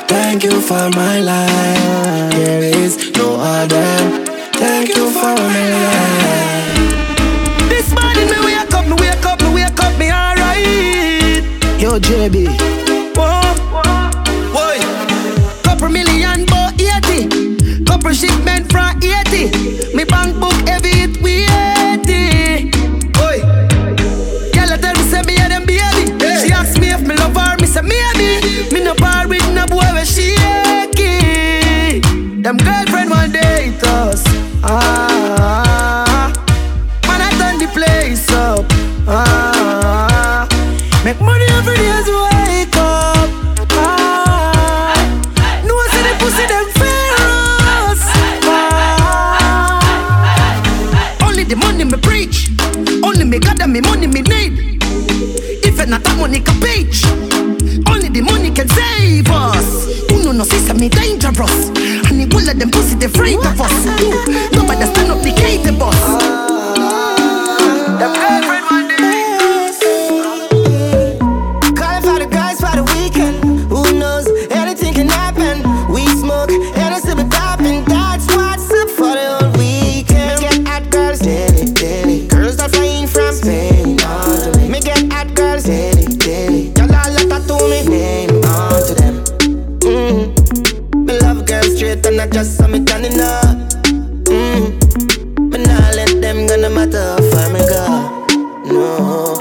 thank you for my life. There is no other. Thank you for my life. This morning me wake up, me wake up, me wake up, me alright. Yo J B. Couple shipment from eighty. Me bank book every hit we eighty. Oi, girl I tell me say me and them baby. Yeah. She ask me if me love her, me say maybe. Me no bar with no boy where she achy. Them girlfriend one day it us. Ah, man I turn the place up. Ah, make money every day as well. Me gather me money me need. If it's not that money can page, only the money can save us. Uno no sister me dangerous, and the whole of them pussy they afraid of us. Nobody stand up the gate the boss. Them girlfriend one day. Calling for the guys for the weekend. Who knows? Anything can happen. We smoke and it's a top and that's what's up for the whole weekend. Get at girls daily, daily. Girls that flying from Spain, all me. Me get hot girls daily, daily. Y'all all lotta to me, name all to them. Mm-hmm. Me love girls straight and I just saw me turning up. Mm-hmm. Me nah let them gonna matter how far me go. No.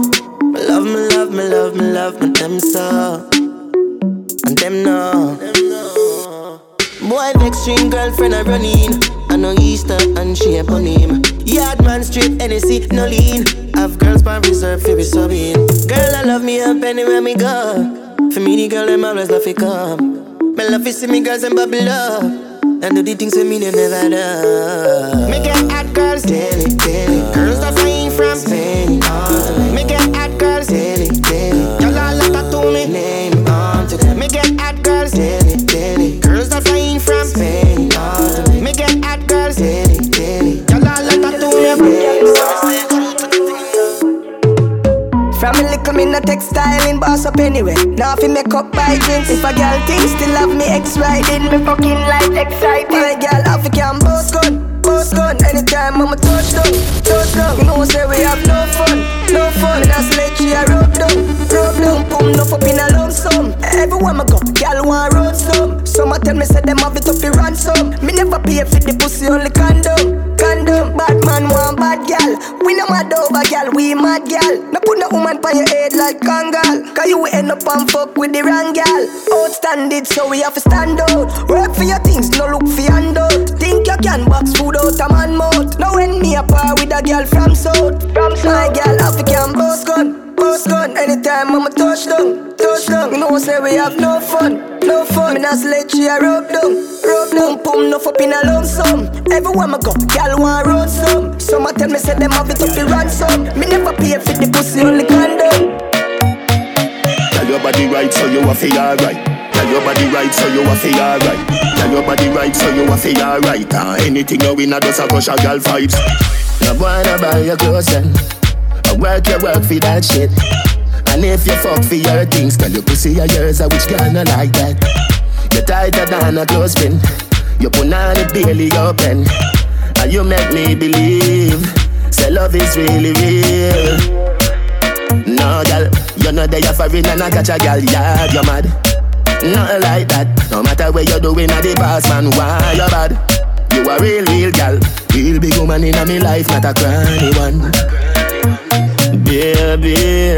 Me love, me love, me love, me love, me them so. And them no. Boy, next string girlfriend I run in. I know Easter and she a bunny. Yard man straight, N A C, no lean. Have girls by reserve, feel be subbing. Girl, I love me up anywhere me go. For me, the girl, them always love to come. Me love to see me girls and bubble up. And do the things that me they never do. Me get hot girls daily, daily. Girls that flying from Spain. Me get hot girls daily, daily. Y'all all lotta to me. Name on to them. Me get hot girls daily, daily. Girls that flying from Spain. Me get hot girls daily, daily. Y'all all lotta to me. From a lick, I'm in a textile in boss up anyway. Now if you make up by drinks, if a girl thinks still have me ex-riding, me fucking life exciting. My girl, if you can boss gun, boss gun. Anytime I'm a touchdown, touchdown. You know say we have no fun, no fun. And I slate you a rub down, rub down. Boom, no fuck in a lump sum. Everywhere I go, girl want road some. Some a tell me say them have it up to ransom. Me never pay for the pussy, only condom, condom. Bad man want bad girl, We no mad over gal, we mad gal. No put no woman on your head like Kangal. Cause you end up and fuck with the wrong gal. Outstand it, so we have to stand out. Work for your things, no look for handout. Think you can box food out a man mouth. Now when me a par with a gal from South, from South. My gal African boss gun, boss gun. Anytime I'ma touch down, touch down. You know I say we have no fun, no fun. Me not let you a rope down. Pum pum, no up in a lump sum. Everywhere I go, y'all want road some. Some a tell me say them have it up the ransom. Me never pay for the pussy, only condom. Tell your body right, so you a feel alright. Tell your body right, so you a feel alright. Tell your body right, so you a feel alright. Uh, anything you win, I just a rush a girl vibes. No boy no buy your clothes and I work your work for that shit. And if you fuck for your things, tell your pussy a yours, I wish girl no like that. You're tighter than a clothespin. Your punani barely open. And you make me believe say love is really real. No, girl, you know they are foreign and I catch a girl. Yeah, you're mad. Nothing like that. No matter what you're doing at the past, man, why you're bad? You a real, real girl. Real big woman in my life, not a cranny one. Baby,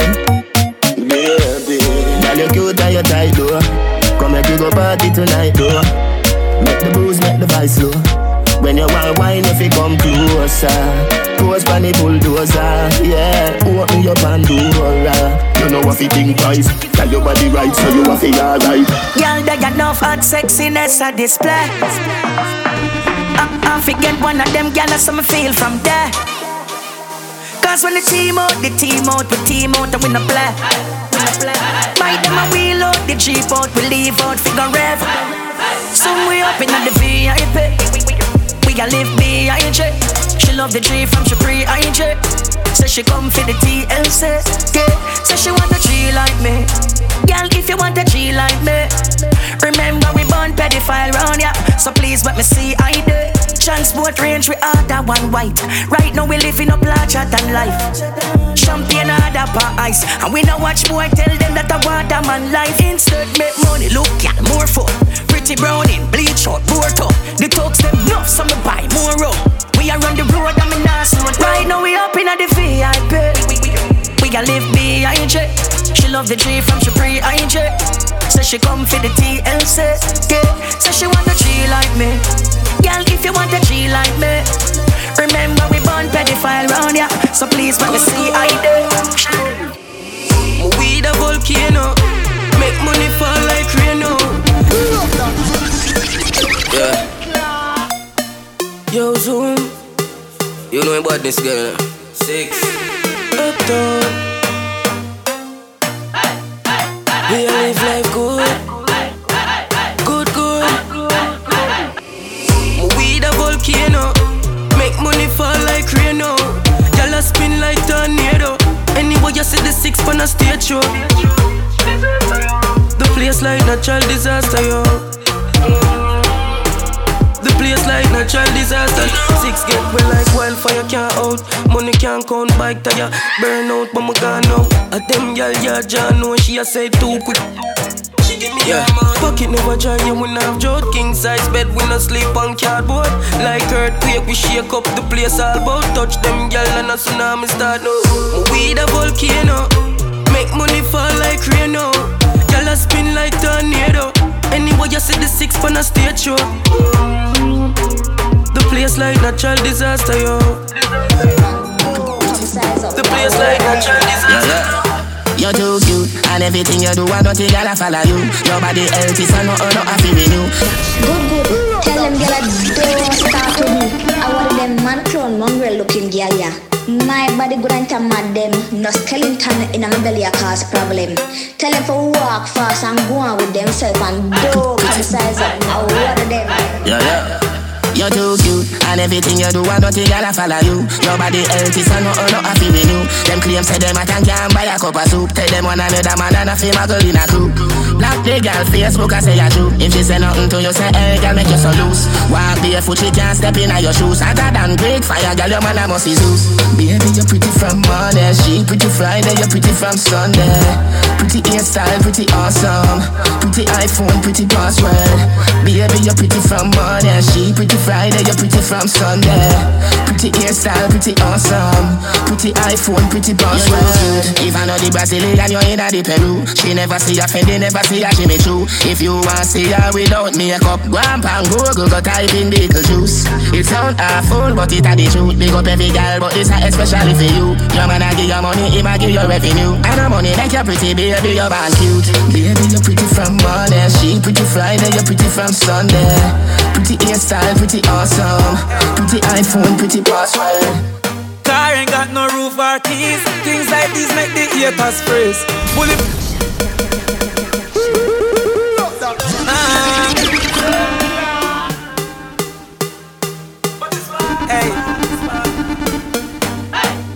baby, girl, you're cute and you're tight, though. Come and give a party tonight, though. Make the booze, make the vice slow. When you want wine, if you come closer. Close by the bulldozer, yeah. Open your Pandora. You know what you think twice. Tell your body right, so you have to alright. Girl, they got enough hot sexiness at display. I, I forget one of them, girl, that's how I feel from there. Cause when the team out, the team out, we team out and we no play. Buy them a wheel out, the Jeep out, we leave out, figure rev. Soon we up in the V I P. We a live B I J. She love the G from Shapri I J. Say she come for the T L C. Yeah. Say she want a G like me. Girl, if you want a G like me, remember we born pedophile round ya. Yeah. So please let me see I did. Transport range, we order one white. Right now we living up larger than life. Champagne harder for ice. And we no watch boy tell them that I want a man life. Insert make money, look at yeah, more food. Pretty browning, bleach out, board up. The talks them enough, so me buy more rope. We are on the road and me not slow. Right now we up in the V I P. We a live B I J. She love the G from Shapri I J. Say she come for the T L C. Yeah. Say she want a G like me. Girl, if you want a G like me, remember we born pedophile round ya, yeah. So please when we see I do. We the volcano. Make money fall like rain. Yeah. Yo Zoom, you know about this girl. Six. Up down. We live life good. Good good. We the volcano. Money fall like rain now. Y'all a spin like tornado. Anyway you see the six pan a stage show. The place like natural disaster, yo. The place like natural disaster. Six get well like wildfire, can't out. Money can't count, bike tire burn out, but me gone now. A them y'all ya John know she a say too quick. Yeah, pocket never dry, yeah, we not have drought. King size bed, we not sleep on cardboard. Like earthquake, we shake up the place all about. Touch them, y'all, and a tsunami start now. We the volcano. Make money fall like rain now. Y'all a spin like tornado. Anyway, you see the six pan a stage show. The place like natural disaster, yo. The place like natural disaster, yeah, yeah. You're too cute, and everything you do, I don't think I'll follow you. Your body healthy, so no, no, I feel with you. Good, good, tell them girl, don't start with me. I want them man clone, mongrel looking girl, yeah. My body good and tam mad them, no skeleton in a belly a cause problem. Tell them for walk fast and go on with themself and don't criticize them, I want them. Yeah, yeah. You're too cute, and everything you do, I don't think I'll follow you. Your body healthy, so no, no, I feel with you. Them claims say them I can can't buy a cup of soup. Tell them one another man and a female girl in a group. Black play girl, Facebook, I say I do. If she say nothing to you, say, hey, girl, make you so loose. Walk barefoot, she can't step in your shoes. Hotter than great fire, girl, your man, I must be Zeus. Baby, you're pretty from Monday. She pretty Friday, you're pretty from Sunday. Pretty hairstyle, pretty awesome. Pretty iPhone, pretty password. Baby, you're pretty from Monday. She pretty Friday, you're pretty from Sunday. pretty hairstyle, pretty awesome. Pretty iPhone, pretty buzzword. If I know the Brazilian, you ain't a the Peru. She never see a friend, they never see a Jimmy Choo. If you want to see her without makeup, go and pan Google, go type in Beetle Juice. It sound awful, but it a the truth. Big up every girl, but it's a especially for you. Your man a give your money, him a give your revenue. And the money like your pretty baby, you're born cute. Baby, you're pretty from Monday. She pretty Friday, you're pretty from Sunday. Pretty hairstyle, pretty awesome. Pretty iPhone, pretty password. Car ain't got no roof or keys. Things like these make the haters freeze. Bully.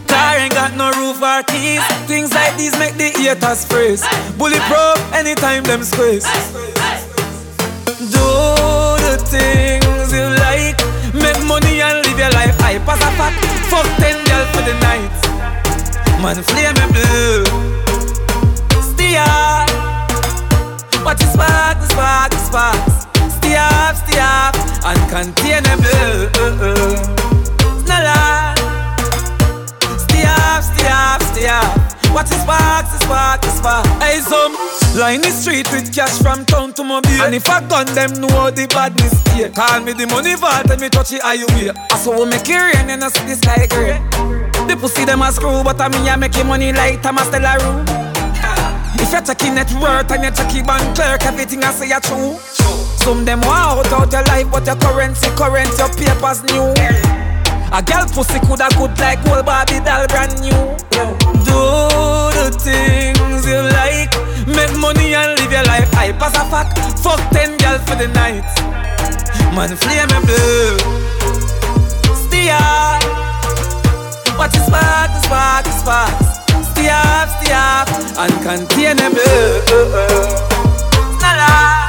Car ain't got no roof or keys. Things like these make the haters freeze. Bully pro, anytime them squeeze. Do the things you like. Make money and live your life. I pass a fat. Fuck ten girls for the night. Man, flame me blue. Stay up. Watch the spark, the spark, the spark. Stay up, stay up. Uncontainable. Snella. Stay up, stay up, stay up. Watch the spark, the spark, the spark. Hey, some. Line the street with cash from town to Mobile. And if I gun them, know the badness here. Call me the money vault and me touch it how you wear. I saw we make it rain and I see the sky grey. The pussy them a screw, but I mean I make it money like Thomas Delarue. If you check your net worth and you check your bank clerk, everything I say is true. Some them want out out your life, but your currency current, your papers new. A girl pussy coulda good like whole Barbie doll brand new. Do the things you like. Make money and live your life. I pass a fuck. Fuck ten girls for the night. Man, flame me blue. Stay up. Watch the spark, the spark, the spark. Stay up, stay up. Uncontainable. Nala.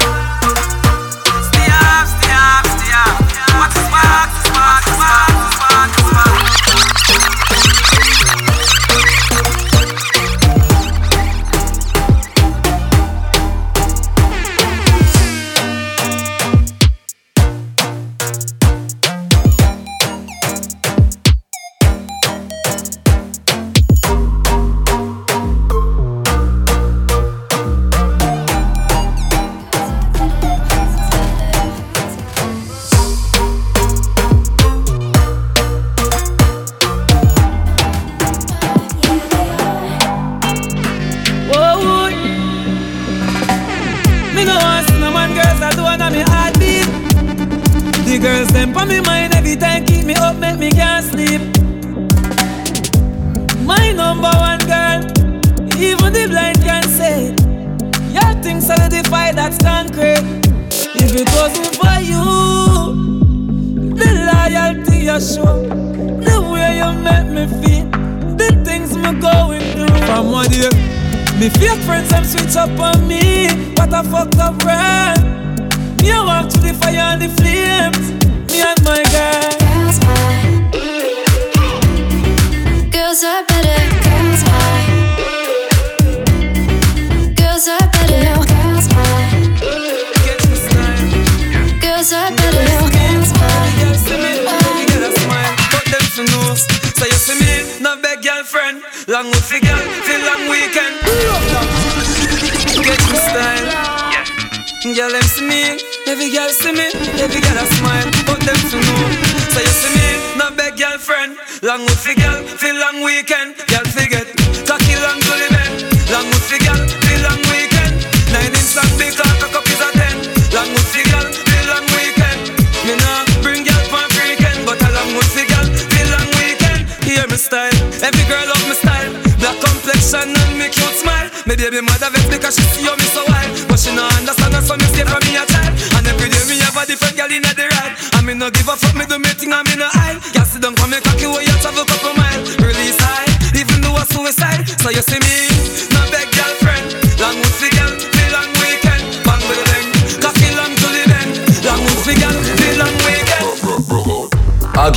Stay up, stay up, stay up. Watch the spark, the spark, the spark, the spark, the spark.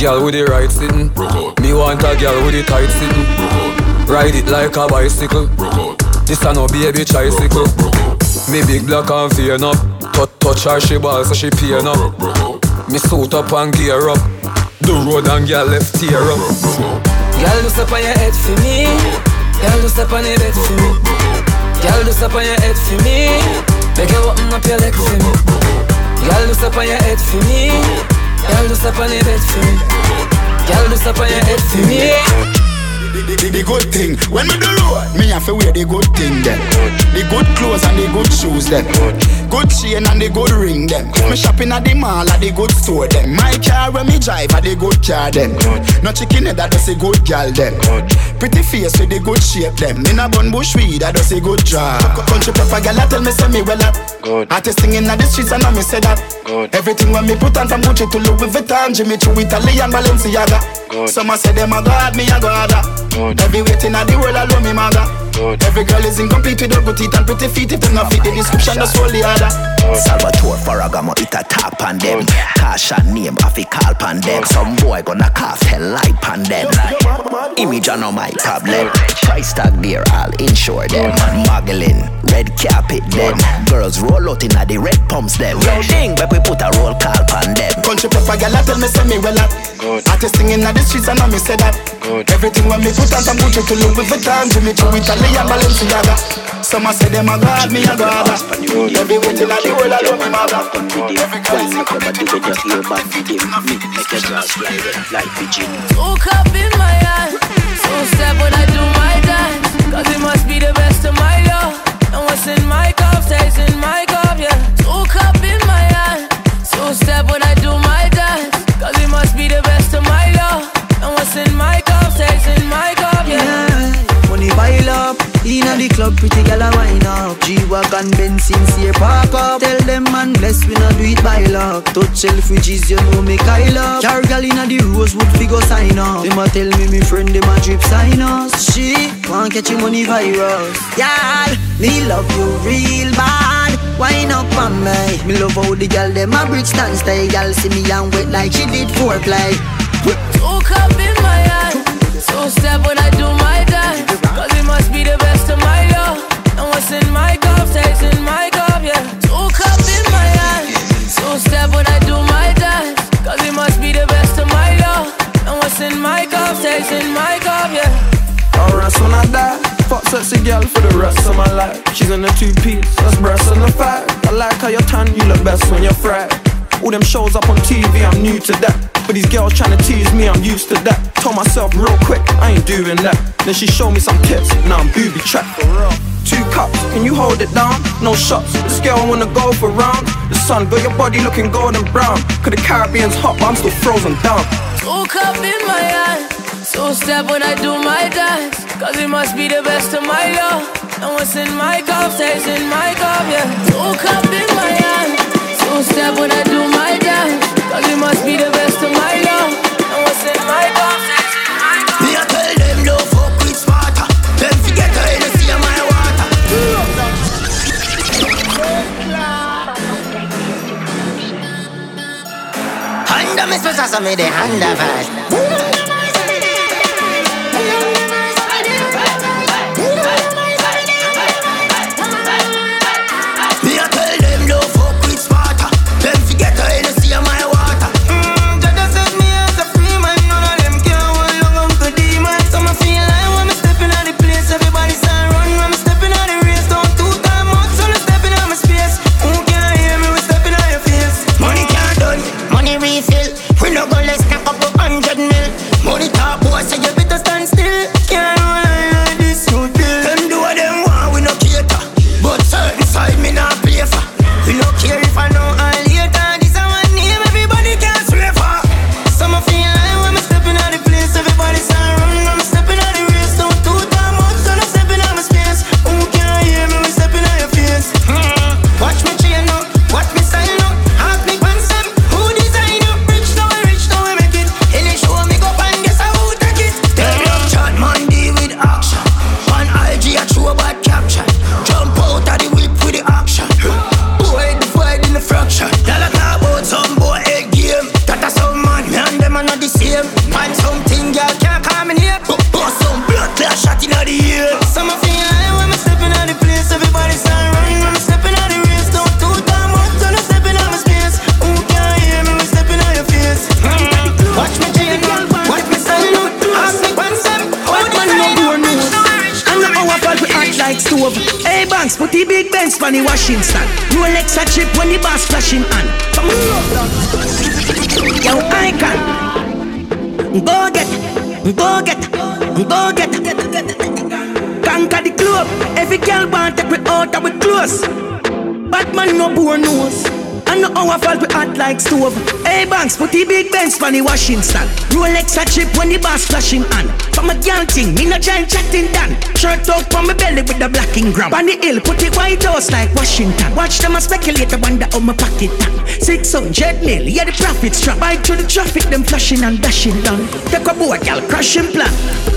Girl with the right sitting, me want a girl with the tight sitting. Ride it like a bicycle. This a no baby tricycle. Me big black and vein up. Touch her she ball so she pain up. Me suit up and gear up. The road and girl left tear up. Girl, do stop on your head for me. Girl, do stop on your head for me. Girl, do stop on your head for me. Make you open up your leg for me. Girl, do stop on your head for me. Girl, do stop on your head for me. Girl, do stop on your head for me. The good thing, when we do road, me have to wear the good thing then. The good clothes and the good shoes then. Good chain and the good ring then. Me shopping at the mall at the good store then. My car when me drive at the good car then. No chicken head that does a good girl then. Pretty face with the good shape then. In a bun bush weed that does a good job. Country pepper girl I tell me say me well up. Artist singing at the streets and now me say that. Everything when me put on from Gucci to Louis Vuitton, Jimmy Choo, Italian, Balenciaga. Some a say them a go hard, me a go harder. Good. Every waiting at the world I love me mother. Good. Every girl is incomplete with her good teeth and pretty feet. If them not fit the description, that's all the other. Salvatore Ferragamo, it a tap on them. Cash and name, I fi call pan them. Some boy gonna cast hell light pan them. Image on my tablet. Price tag there, I'll insure them. Magdalene, red carpet them. Girls roll out in the red pumps them. Yo ding, but we put a roll call pan them. Country proper girl, I tell me say me well up. Artist singing at the streets and I me say that. Good. Everything when me put on some Gucci to Louis Vuitton, Jimmy Choo, Italian, Balenciaga. Some a say them a god, me a god. Every waiting at the world I love me mother. Every girl is incomplete with her good teeth and pretty feet. Make your jaws fly like pigeon. Look up in my eyes, so step when I do my dance, 'cause it must be the best of my love. And what's in my cup stays in my cup, yeah. Look up in my eyes, so step when I do my dance, 'cause it must be the best of my love. And what's in my cup stays in my cup, yeah. Money pile up, in the club, pretty gal a wine up. G-Wagon, Benson's here, park up. Tell them man, bless we not do it by luck. Touch shelf ridges, you know me Kyle up. Car gal in the Rosewood, we go sign up. Them a tell me, me friend, them a drip sign us. She can't catch a money virus. Y'all, me love you real bad. Wine up on me. Me love how the gal, them a bridge stand stay. Gal see me and wet like she did foreplay. Look up in my eyes, so step when I do my dance, 'cause it must be the best of my love. And what's in my cup stays in my cup, yeah. Look up in my eyes, so step when I do my dance, 'cause it must be the best of my love. And what's in my cup stays in my cup, yeah. Alright, so now that fuck sexy girl for the rest of my life. She's in a two-piece, that's breasts and a fat. I like how you're tan, you look best when you're fried. All them shows up on T V, I'm new to that. But these girls tryna tease me, I'm used to that. Told myself real quick, I ain't doing that. Then she showed me some tips, now I'm booby trapped. Two cups, can you hold it down? No shots, this girl wanna go for round. The sun got your body looking golden brown. 'Cause the Caribbean's hot, but I'm still frozen down. Look up in my eyes, so step when I do my dance, 'cause it must be the best of my love. And what's in my cup stays in my cup, yeah. Look up in my eyes, so step when I do my dance, 'cause it must be the best of my love. And what's in my cup stays in my cup. Me I tell them no fuck with Sparta. Them forget to the sea of my water. Handa me special so me the handa fast. One hundred stove. Hey Banks, put the big Benz on the washing stand. No Alexa chip when the bass flashing on. Yo, I can go get, go get, go get, conquer the globe. Every girl want take me out and we close. Batman no poor nose. And no our fault we hot like stove. Hey Banks, put the big Benz on the washing stand. Rolex a chip when the bass flashing on. From a girl thing, me no giant chatting done. Shirt up on my belly with the blacking gram. On the hill, put the White House like Washington. Watch them a speculate, I wonder how my pocket tank. Six hundred mil, yeah the profits drop. Bike through the traffic, them flashing and dashing down. Take a boat, y'all crashing plan.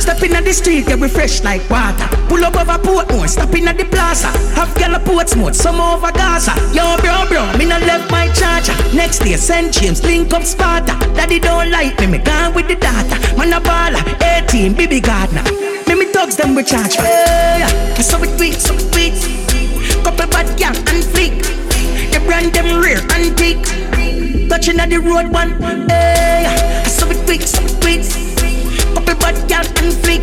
Stepping at the street, yeah we fresh like water. Pull up over Portmore, stepping at the plaza. Half girl a Portsmouth, some over Gaza. Yo bro bro, me no left my charger. Next day, Saint James, link up Sparta. Daddy don't like me, me gone with the data. Man a baller, eighteen, baby Gardner. Me me thugs them we charge. Hey, so we tweet, so we tweet. Couple bad gang and flick. The brand them rare antique. Touching at the road one. Hey, so we tweet, so we tweet. Couple bad gang and flick.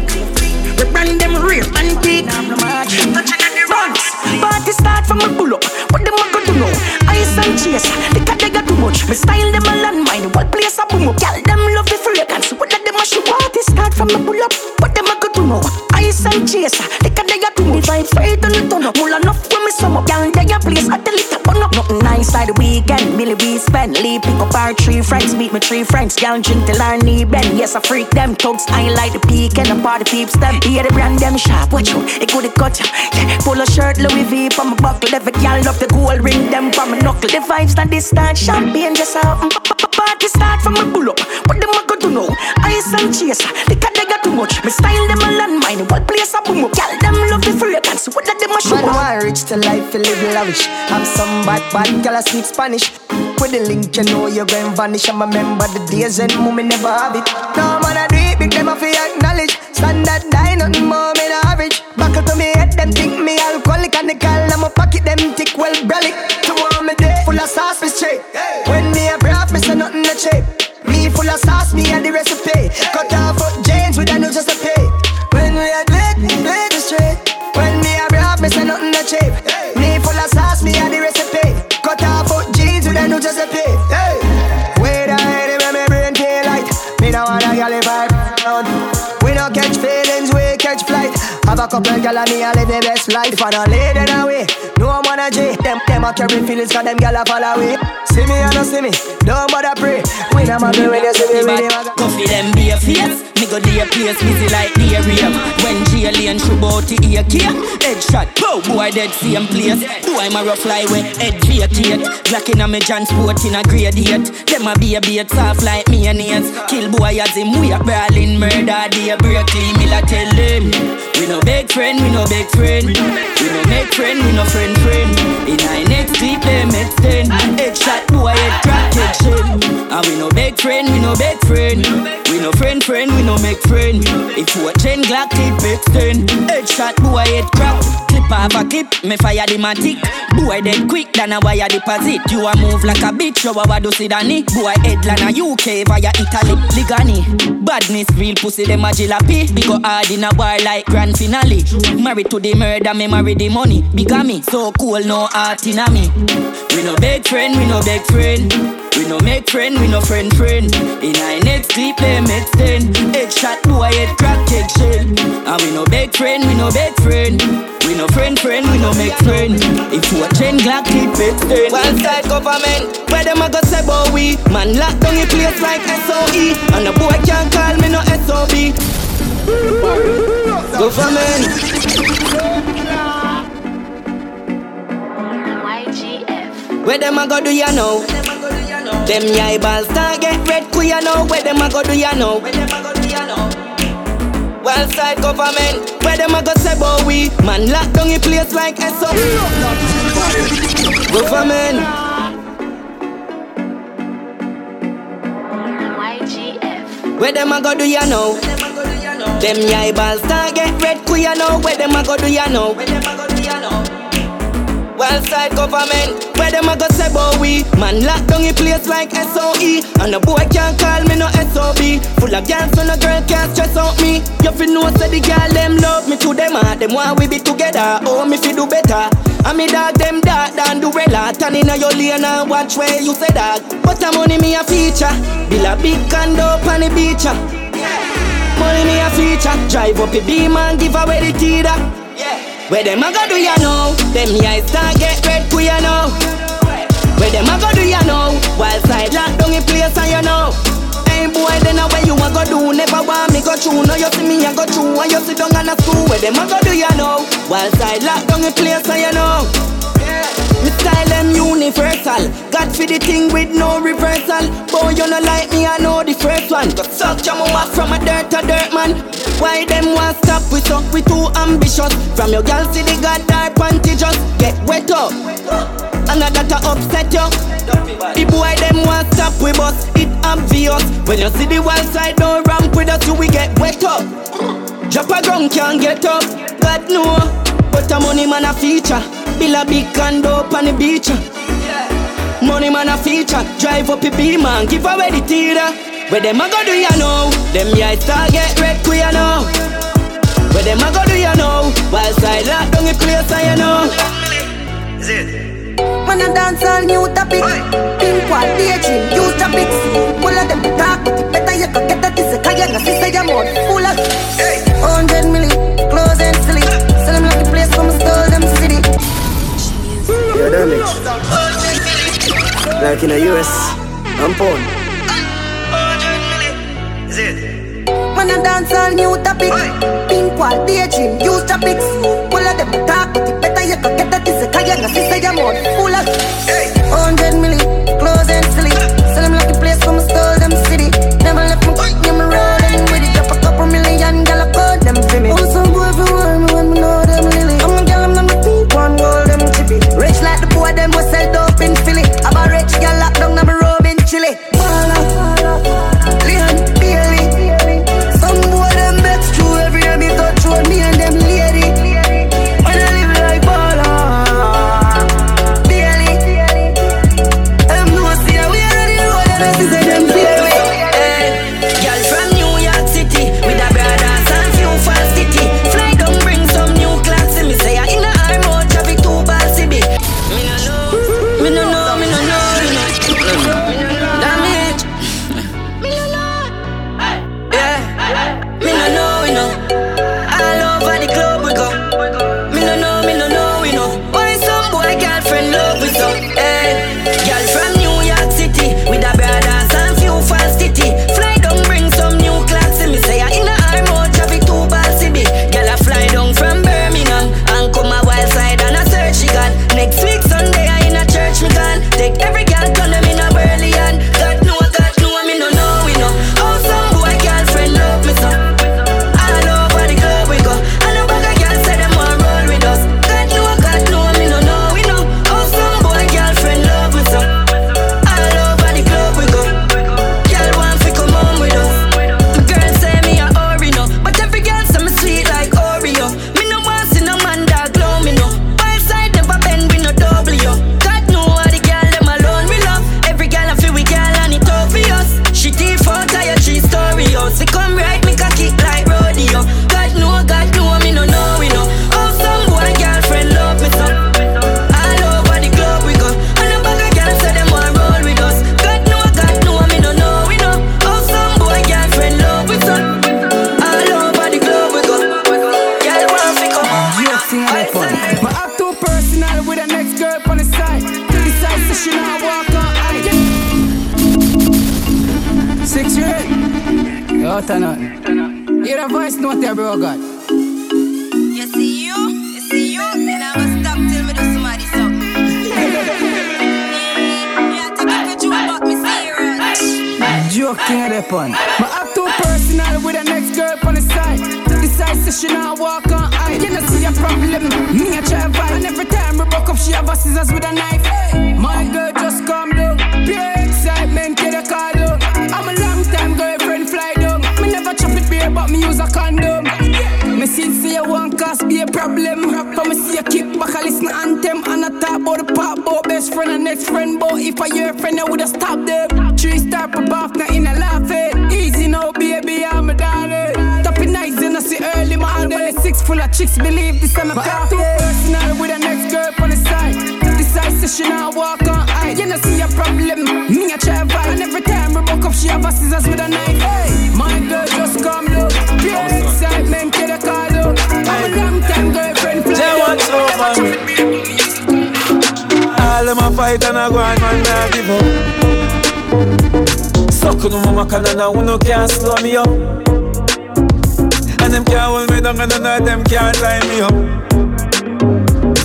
The brand them rare antique. Touching at the road. Party start from a pull up. What them a go do now? Ice and chase. The cat they got too much. Me style them a landmine. What place a boom up? Girl them love the fragrance. What that them a show? Party start from a pull up. What them a go do now? Ice and chase. The cat they got too much. The vibe straight on the turn up. Pull enough when me sum up. Girl they a place. I tell it to burn up. Nothing nice like the weekend. Millie we spend. Leave pick up our three friends. Meet my three friends. Girl drink till our knee bend. Yes I freak them. Thugs I like the peak and the party peeps them. Hear the brand them sharp. Watch out. It go the cut. Polo shirt Louis V for my buckle. Every girl love the gold ring them for my knuckle. The vibes that they start. Champagne just out. Party start from my pull up. What them a go do now? Ice and chase. The cat they got too much. Me style them a landmine. What place a boom up? Girl them love the fragrance. What that them a show? Man want rich till life you live lavish. I'm some bad bad girl I speak Spanish. With the link you know you gon' vanish. I remember the days and mommy never have it. No man I do it big them a fi acknowledge. Standard die nothing more me the average. Buckle to me head them think me alcoholic. And the girl in my pocket them thick well brally. To all me day full of sauce me straight. When me a broth me say nothing to cheap. Me full of sauce me and the recipe. Cut off foot James with a new just a pay. When we a lit me play the straight. When me a broth me say nothing to cheap. Me full of sauce me and the recipe. Cut off foot jeans with a new just a pay. Wait a minute when me brain daylight. Me no wanna galley vibe. We no catch feelings we catch flight. Have a couple gal and me a live the best life. If I don't lay them away, no man a J. Them, them a carry feelings cause them gal a fall away. See me or no see me, don't bother pray. We no man when you see me, we no man. Coffee them be a fierce, me go dey a place busy like diarrhea. When J L A and Shubba out the ear care, head shot, oh boy dead same place. Boy I'm a rough flyway, head J T eight. Black in a me John Sport in a grade eight. Them a be a beat soft like mayonnaise. Kill boy as him, we a brawling murder day break. Me la tell them, we no big friend, we no big friend. We no make friend, we no friend friend. In I next week they make ten. Head shot boy head crack head shit. And we no big friend, we no big friend. We no friend friend, we no make friend. If you a chain glock clip big ten. Head shot boy head crack. Clip half a clip, me fire the matic. Boy dead quick than a wire deposit. You a move like a bitch, you a do see Danny. Boy head like a U K via Italy. Ligani, badness real pussy them a jilapi. Big go hard in a bar like grand finale. Married to the murder, me marry the money. Bigamy, so cool, no heart in a me. We no big friend, we no big friend. We no make friend, we no friend friend. In I next deep play make ten. Head shot boy, head crack, head shell. And we no big friend, we no big friend. We no friend friend, we no make friend. If you a chain glock, keep it ten. One side government, where them a go say bout we? Man lock down the place like S O E. And the boy can't call me no S O B. Government Y G F. Where them a go do ya know? Them yai balls target red queer you know. Where them a go do ya know? Wild side government. Where them a go say bout we? Man lock down the place like S O. Government Y G F. Where them a go do ya know? Them yai balls target red queer you know. Where them a go do ya know? Wild side government. Where boy them a go say about we. Man lock down the place like S O E. And a boy can't call me no S O B. Full of girls so no girl can't stress out me. You fi know say the girl them love me to them ah. Them want we be together, oh me fi do better. And me dog them dark than do rela. Turn inna your lane and watch where you say dog. But a money me a feature. Build a big condo on the beach. Money me a feature. Drive up a beam and give away the teeter. Where them a go do ya know? Them eyes start get red to ya know. Where them a go do ya know? Wild side lock down in place and you know. Ain't boy then a where you a go do? Never want me go through. Now you see me a go through and you sit down and a school. Where them a go do ya know? Wild side lock down in place and you know. Me style them universal. God for the thing with no reversal. Boy you no like me, I know the first one. Go suck your mama from a dirt to dirt man. Why them want stop? We suck, we too ambitious. From your girl see the god dark panty just get wet up. And I gotta upset you. The boy them want stop with us. It obvious. When you see the wild side don't ramp with us till we get wet up. Drop a ground can't get up. God know. But a money man a feature. Build a big condo on the beach. Money man a feature. Drive up a beam and give away the theater. Where them a go do ya know? Them eyes start get red to ya know. Where them a go do ya know? Wild side lock down the place and you know. Man a dance all new topic. Pink wall, daydream, use the mix. Full of them talk with it. Better you could get that this a guy and a sister your mouth full of one hundred million, clothes and silly. Sell them like a place from a store, them city. You're damaged. Like in the U S, I'm porn. Is it? Man a dance all new topic. Pink wall, daydream, use the mix. Full of them talk with it. Better you could get that this a guy and a sister your mouth full of one hundred million, clothes and silly. Sell them like a place from a store, them city. Never left me, them rolling with it. Drop a couple million, gal a code them for me. Also boy for one, when me know them lily. I'm a gal, I'm number two, one gold them chippy. Rich like the poor, them was sell dope in Philly. I'm a rich gal locked down, I'm a robe in Chile. Ball up, Leon, Bailey. Some boy them bets through every day, me touch with me and them lady. When I live like ball up, Bailey. Them no see that we are on the road, and I see that them play with. Girl from New York City, with a brothers and few fast city. Fly down, bring some new class in me. Say I in a hard mode, traffic too bad, see me. Me no know, me no know, me no know, me no know. Damage. Me no know. Yeah. Me no know, we know. All over the globe we go. Me no know, me no know, we know. Why some boy girlfriend love we so? Hey, girl from New York City, with a brothers and few fast city. Fly down, bring some new class in me. Say I in a hard mode, traffic too bad, see me. Girl I fly down from Birmingham and come a wild side and a search she gone. Next week Sunday I in a church me gone. Take every girl turn them in a Berlin. God know, God know, me no know, we know. How some boy girlfriend love me so? All over the globe we go. And a bag of girls say them want roll with us. God know, God know, me no know, we know. How some boy girlfriend love me so? All over the globe we go. Girl want fi come home with us. The girl say me a Oreo, but every girl say me sweet like Oreo. Me no want see no man that glow me no. Wild side never bend, we no double yo. God know how the girl them alone we love. Every girl a feel we girl and it obvious. She deep out tired, she story yo. She come right, me cock it like rodeo. God know, God know, me no know, we know. How some boy girlfriend love me so? All over the globe we go. And a bag of girls say them want roll with us. God know, God know, me no know, we know. How some boy girlfriend love me so? All over the globe we go. Girl want fi come home with us. My act too personal with an ex girl on the side. Criticize so she not walk on I. Six year eight. Yo, turn on. Hear the voice note there, bro, God. You see you, you see you, then I must stop till me do somebody something. Me, I think I could you about me serious. Joke can't happen. My act too personal with an ex girl on the side. Criticize so she not walk on I. You know see a problem, me a try vibe. And every time we broke up, she have her scissors with a knife. My girl just calm down. Pure excitement, get a call down. I'm a long time girlfriend fly down. Me never chop it beer, but me use a condom. Me sincere one cause be a problem. But me see a kick back, I listen to anthem. And I talk about the pop, about best friend and next friend, but if I your friend, I would have stopped them. Three star per bath, not in a laugh it. Easy now, baby, I'm a darling. Tapping nights and I see early morning. When the six full of chicks believe this I'm a coffee. Personal with an ex girl on the side. Decide she now walk on eye. You know see a problem, me I try vibe. And every time we broke up, she have a scissors with a knife. Hey, my girl just come look. Pure excitement, get a call out. I'm a long time girlfriend. They want over me. All of my fight and I go on, man, I give up. Suck on my maca and I no can't slow me up. And them can't hold me down and none of them can't line me up.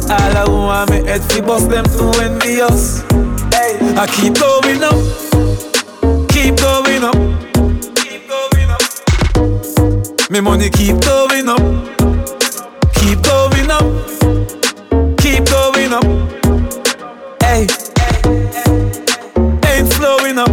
All of who want me head fi bust, them too envious. Hey, I keep going up, keep going up, keep going up. Me money keep going up, keep going up, keep going up. Hey, ain't slowing up.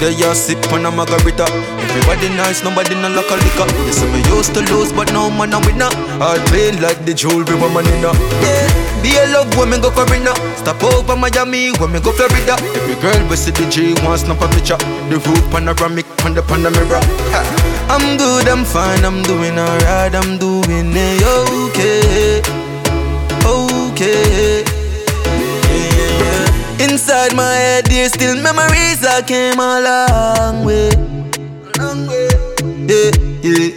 Girl, you sip on a margarita. Everybody nice, nobody not like a liquor. You see me used to lose, but now man a winner. I play like the jewelry woman in her. Yeah, be a love when me go for Rina. Stop over Miami when me go Florida. Every girl we see the G wants snap a picture. The roof panoramic on the panorama. I'm good, I'm fine, I'm doing alright, I'm doing it okay. Okay. Yeah, yeah, yeah. Inside my head, there's still memories that came a long way. A long way. Yeah, yeah.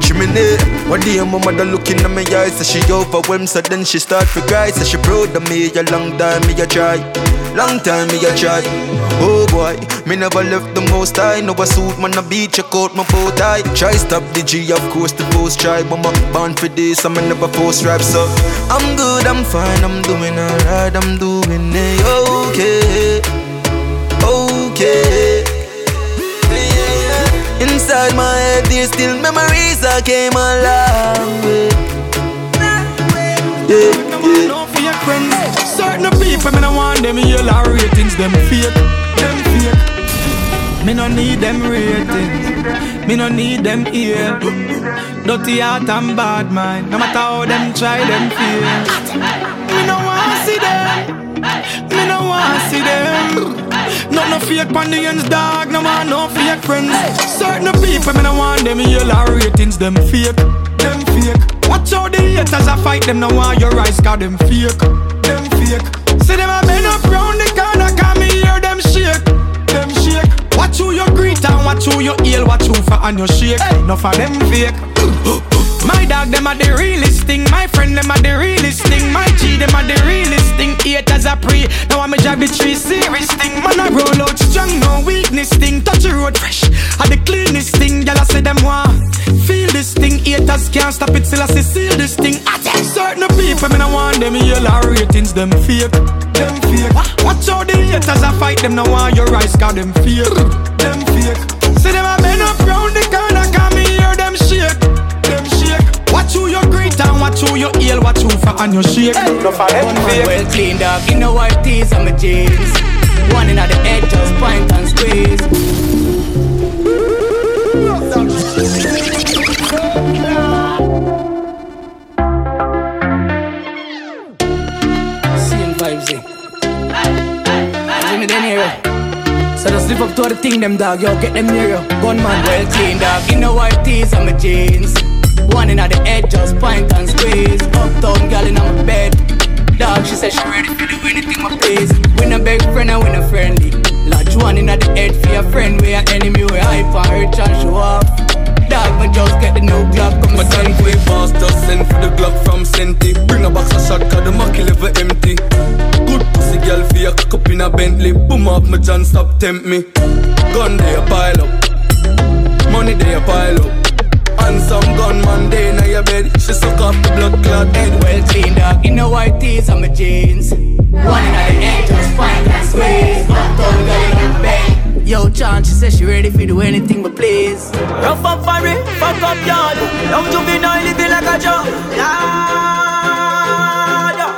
Chimney. One day my mother looking at me eyes, so she overwhelmed, so then she start to cry. So she proud of me, a long time me a try. Long time me a try. Oh boy, me never left the most high. No a suit, man a beat, check out my bow tie. Try stop the G, of course the post try. But my band for this, I'm never post rap. So I'm good, I'm fine, I'm doing alright, I'm doing it okay. Okay. Inside my head there's still memories that came a long way. Yeah, yeah. No fear friends. Certain people, me no want them yell our ratings, them fake, them fake. Me no need them ratings, me no need them here. Dirty heart and bad mind, no matter how them try, them feel. Me no want see them, me no want see them. Not no fake pandians, dog, no want no fake friends. Certain people, me no want them yell our ratings, them fake, them fake. Watch how the haters a fight, them no want your eyes, cause them fake. Them fake. See them a bend up round the corner, can me hear them shake, them shake. Watch who you greet and watch who you heal, watch who for and you shake. Hey. Enough of them fake. My dog them a the realest thing, my friend them a the realest thing, my G them a the realest thing. Haters a pre, now I'm a job the three serious thing. Man I roll out strong, no weakness thing. Touch the road fresh, I the cleanest thing. Y'all say them want feel this thing. Haters can't stop it till I see seal this thing. Certain people, me no want them yell our ratings, them fake, them fake. Watch how the haters a fight, them no want your eyes, cause them fake, them fake. See them a bend up round the corner, can me hear them shake, them shake. Watch who you greet and watch who you hail, watch who for and you shake. Hey. No for them fake. Well cleaned up, you know what tees on my jeans. One in at the edge, just point and squeeze. So just live up to the thing, them dog, yo, get them near you. Gunman, well clean dog, in the white tees and my jeans. One in at the edge, just point and squeeze. Uptown girl in my bed. Dog, she said she ready for do anything, my please. We no big friend and we no friendly. Lodge one in at the edge for your friend. We are enemy, we hype and hurt and show off. Dog, me just get the new Glock, come my tank way fast, just send for the Glock from Senti. Bring a box of shot, cause the Mackie level empty. Good pussy girl for your cock up in a Bentley. Boom off my John, stop tempt me. Gun they a pile up, money they a pile up. And some gunman they in your bed. She suck off the blood clot. Head well clean dog, in the white tees and my jeans. One in the edge, just find that squeeze. Not all girl in the bed. Yo, Chan, she says she ready for do anything but please. Rough up for me, fuck up yard. Love to be now, living like a job. Yard, yeah.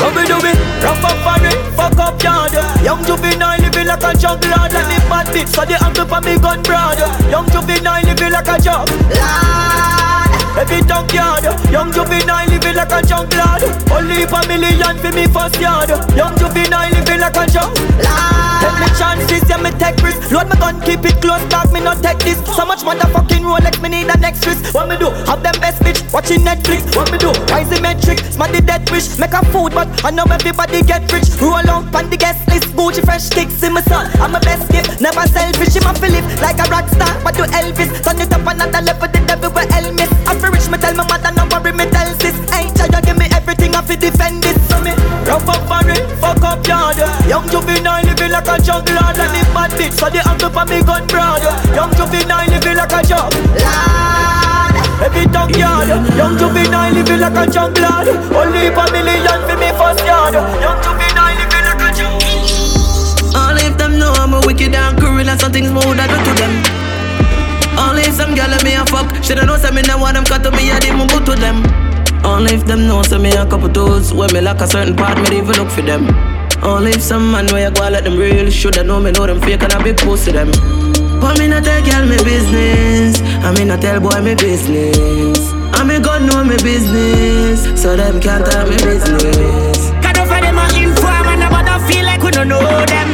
Come and do me, rough up for me, fuck up yard. Young to be now, living like a job. Lord, let me bad bitch, so they have to for me gun, brother. Young to be now, living like a job. Lord, heavy dunk yard. Young juvenile living like a junk lad. Only for million for me first yard. Young juvenile living like a junk lad. Take me chances, yeah me take risks. Load my gun, keep it close, back me not take this. So much motherfucking Rolex, me need an extras. What me do? Have them best bitch watching Netflix. What me do? Rising metric, smash the death wish. Make a food, but I know everybody get rich. Roll out on the guest list, Gucci fresh kicks in my son. I'm a best gift, never selfish. I'm a Philip like a rock star, but do Elvis. Turn it up another level, the devil will hell miss. I feel rich, me tell my mother, no worry, me tell sis. Ain't try to give me everything, I feel defend this. So me, rough up for it, fuck up yard. Young juvenile living like a juggler. And this bad bitch, so they have to for me gun broad. Young juvenile living like a juggler. Every dog yard, young juvenile living like a juggler. Only for million for me first yard. Young juvenile living like a juggler. All if them know I'm a wicked and cruel, and some things more that do to them. Only if some girl me a fuck. Should I know some me now want them cut to me, I didn't go to them. Only if them know some me a couple toes. When me lack a certain part, me even look for them. Only if some man where you go let them real. Should I know me know them fake and I be close to them. But me not tell girl me business. I me not tell boy me business. I me God know me business. So them can't tell me business. Can't offer them a inform and I feel like we don't know them.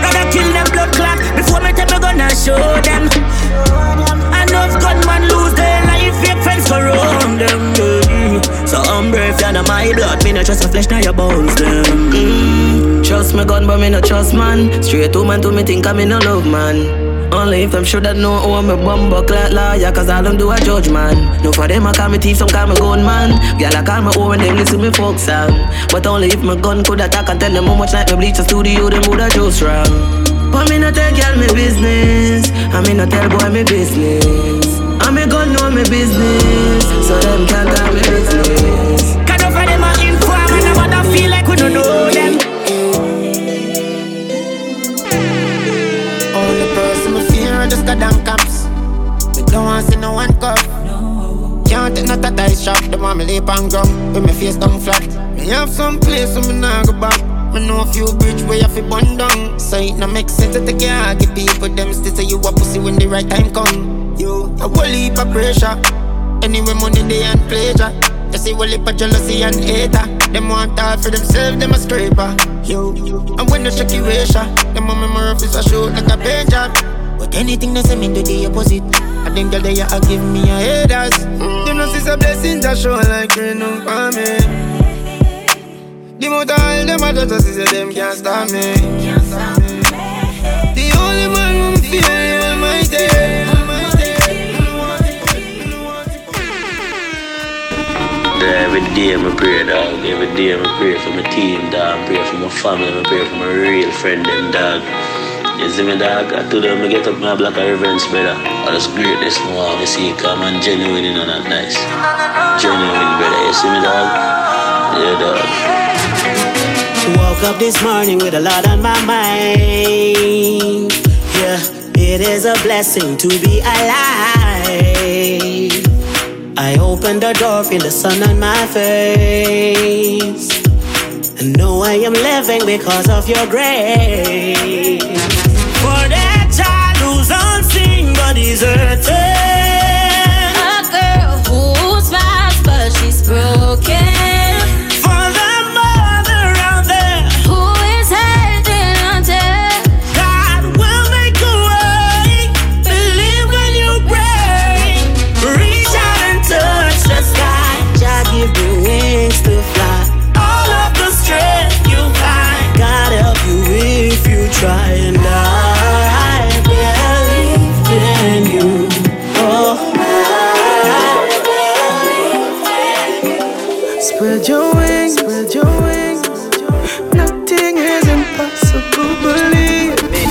Rather kill them blood clot before me tell me gonna show them. Enough gunmen lose their life, fake friends go round them. Mm-hmm. So I'm brave, you're not my blood. Me not trust your flesh, now your bones them. Mm-hmm. Trust my gun, but me not trust man. Straight woman to me think I'm in a love man. Only if them should have known how I'm a bumbuck like liar. Cause all them do a judge man. No for them I call me thief, some call me gun man. Girl I call my own when them listen me folk song. But only if my gun could attack and tell them how much like me bleach a studio, them would have just wrong. But me not tell girl me business. I me not tell boy me business. I me gon' know me business. So them can't tell me business. Can't offer them a inform and I wanna feel like we don't know them. Only person me fear I just got damn cops. Me don't wanna see no one cuff. Can't take no tatties shop. Them want me lip and gum. With me face down flat. Me have some place so me nah go back. I know a few bridge where you fi burn down. So it no make sense to take your hard to people. Them still say you a pussy when the right time come. You a whole heap of pressure. Anyway money they and pleasure. You see whole heap of jealousy and hater. Them want all for themselves, them a scraper. You, and when they check your ratio, them a memory of is a show like a paint job. But anything they say me do the opposite. I think that they a give me a haters. Mm. Them no see some blessings that show like rain on me. The amount of all them are just is that them can't stop me. The only man who fear you all my day. Every day I pray, dog. Every day I pray for my team, dog. I pray for my family, I pray for my real friend, them, dog. You see me, dog? I told them I get up my black revenge, brother. All this greatness more I see come and genuine, you know, not nice. Genuine, brother. You see me, dog? Yeah, dog. Woke up this morning with a lot on my mind. Yeah, it is a blessing to be alive. I opened the door, feel the sun on my face. And know I am living because of your grace. For that child who's unseen but deserted. A girl who smiles but she's broken. And I believe in you. Oh, I believe in you. Spread your wings, spread your wings. Nothing is impossible, believe me.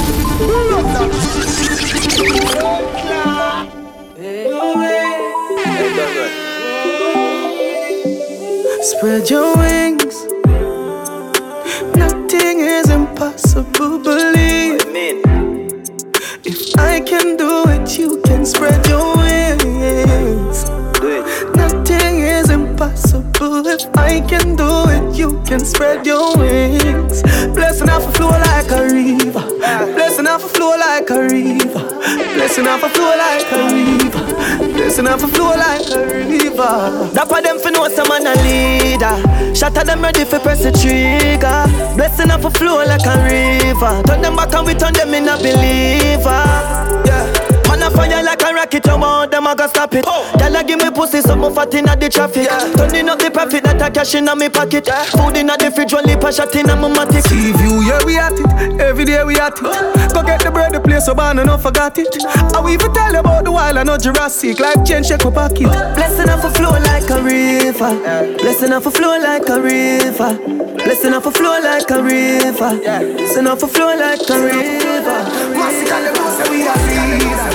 Spread your wings. Nothing is impossible, believe. If I can do it, you can spread your wings. Nothing is impossible. If I can do it, you can spread your wings. Blessing off a flow like a river. Blessing off a flow like a river. Blessing off a flow like a river. Listen up for flow like a river. That for them for know some man a leader. Shot at them ready for press the trigger. Blessing up for flow like a river. Turn them back and we turn them in a believer. Yeah. Man a fire like a rocket, you want them a go stop it. Oh. Y'all a give me pussy, something fat inna the traffic. Yeah. Turning up the profit, that a cash inna me pocket. Yeah. Food inna the fridge, only pass shot inna my matic. See view, yeah we at it, every day we at it. Oh. Go get the bread, the place so man, I no forgot it. I will even tell you about the wild, I know Jurassic. Life change, shake up pocket. Oh. Blessing up a flow like a river. Yeah. Blessing up a flow like a river. Blessing up a flow like a river. Yeah. Blessing up a flow like a river. Massacre the roots that we are leaders.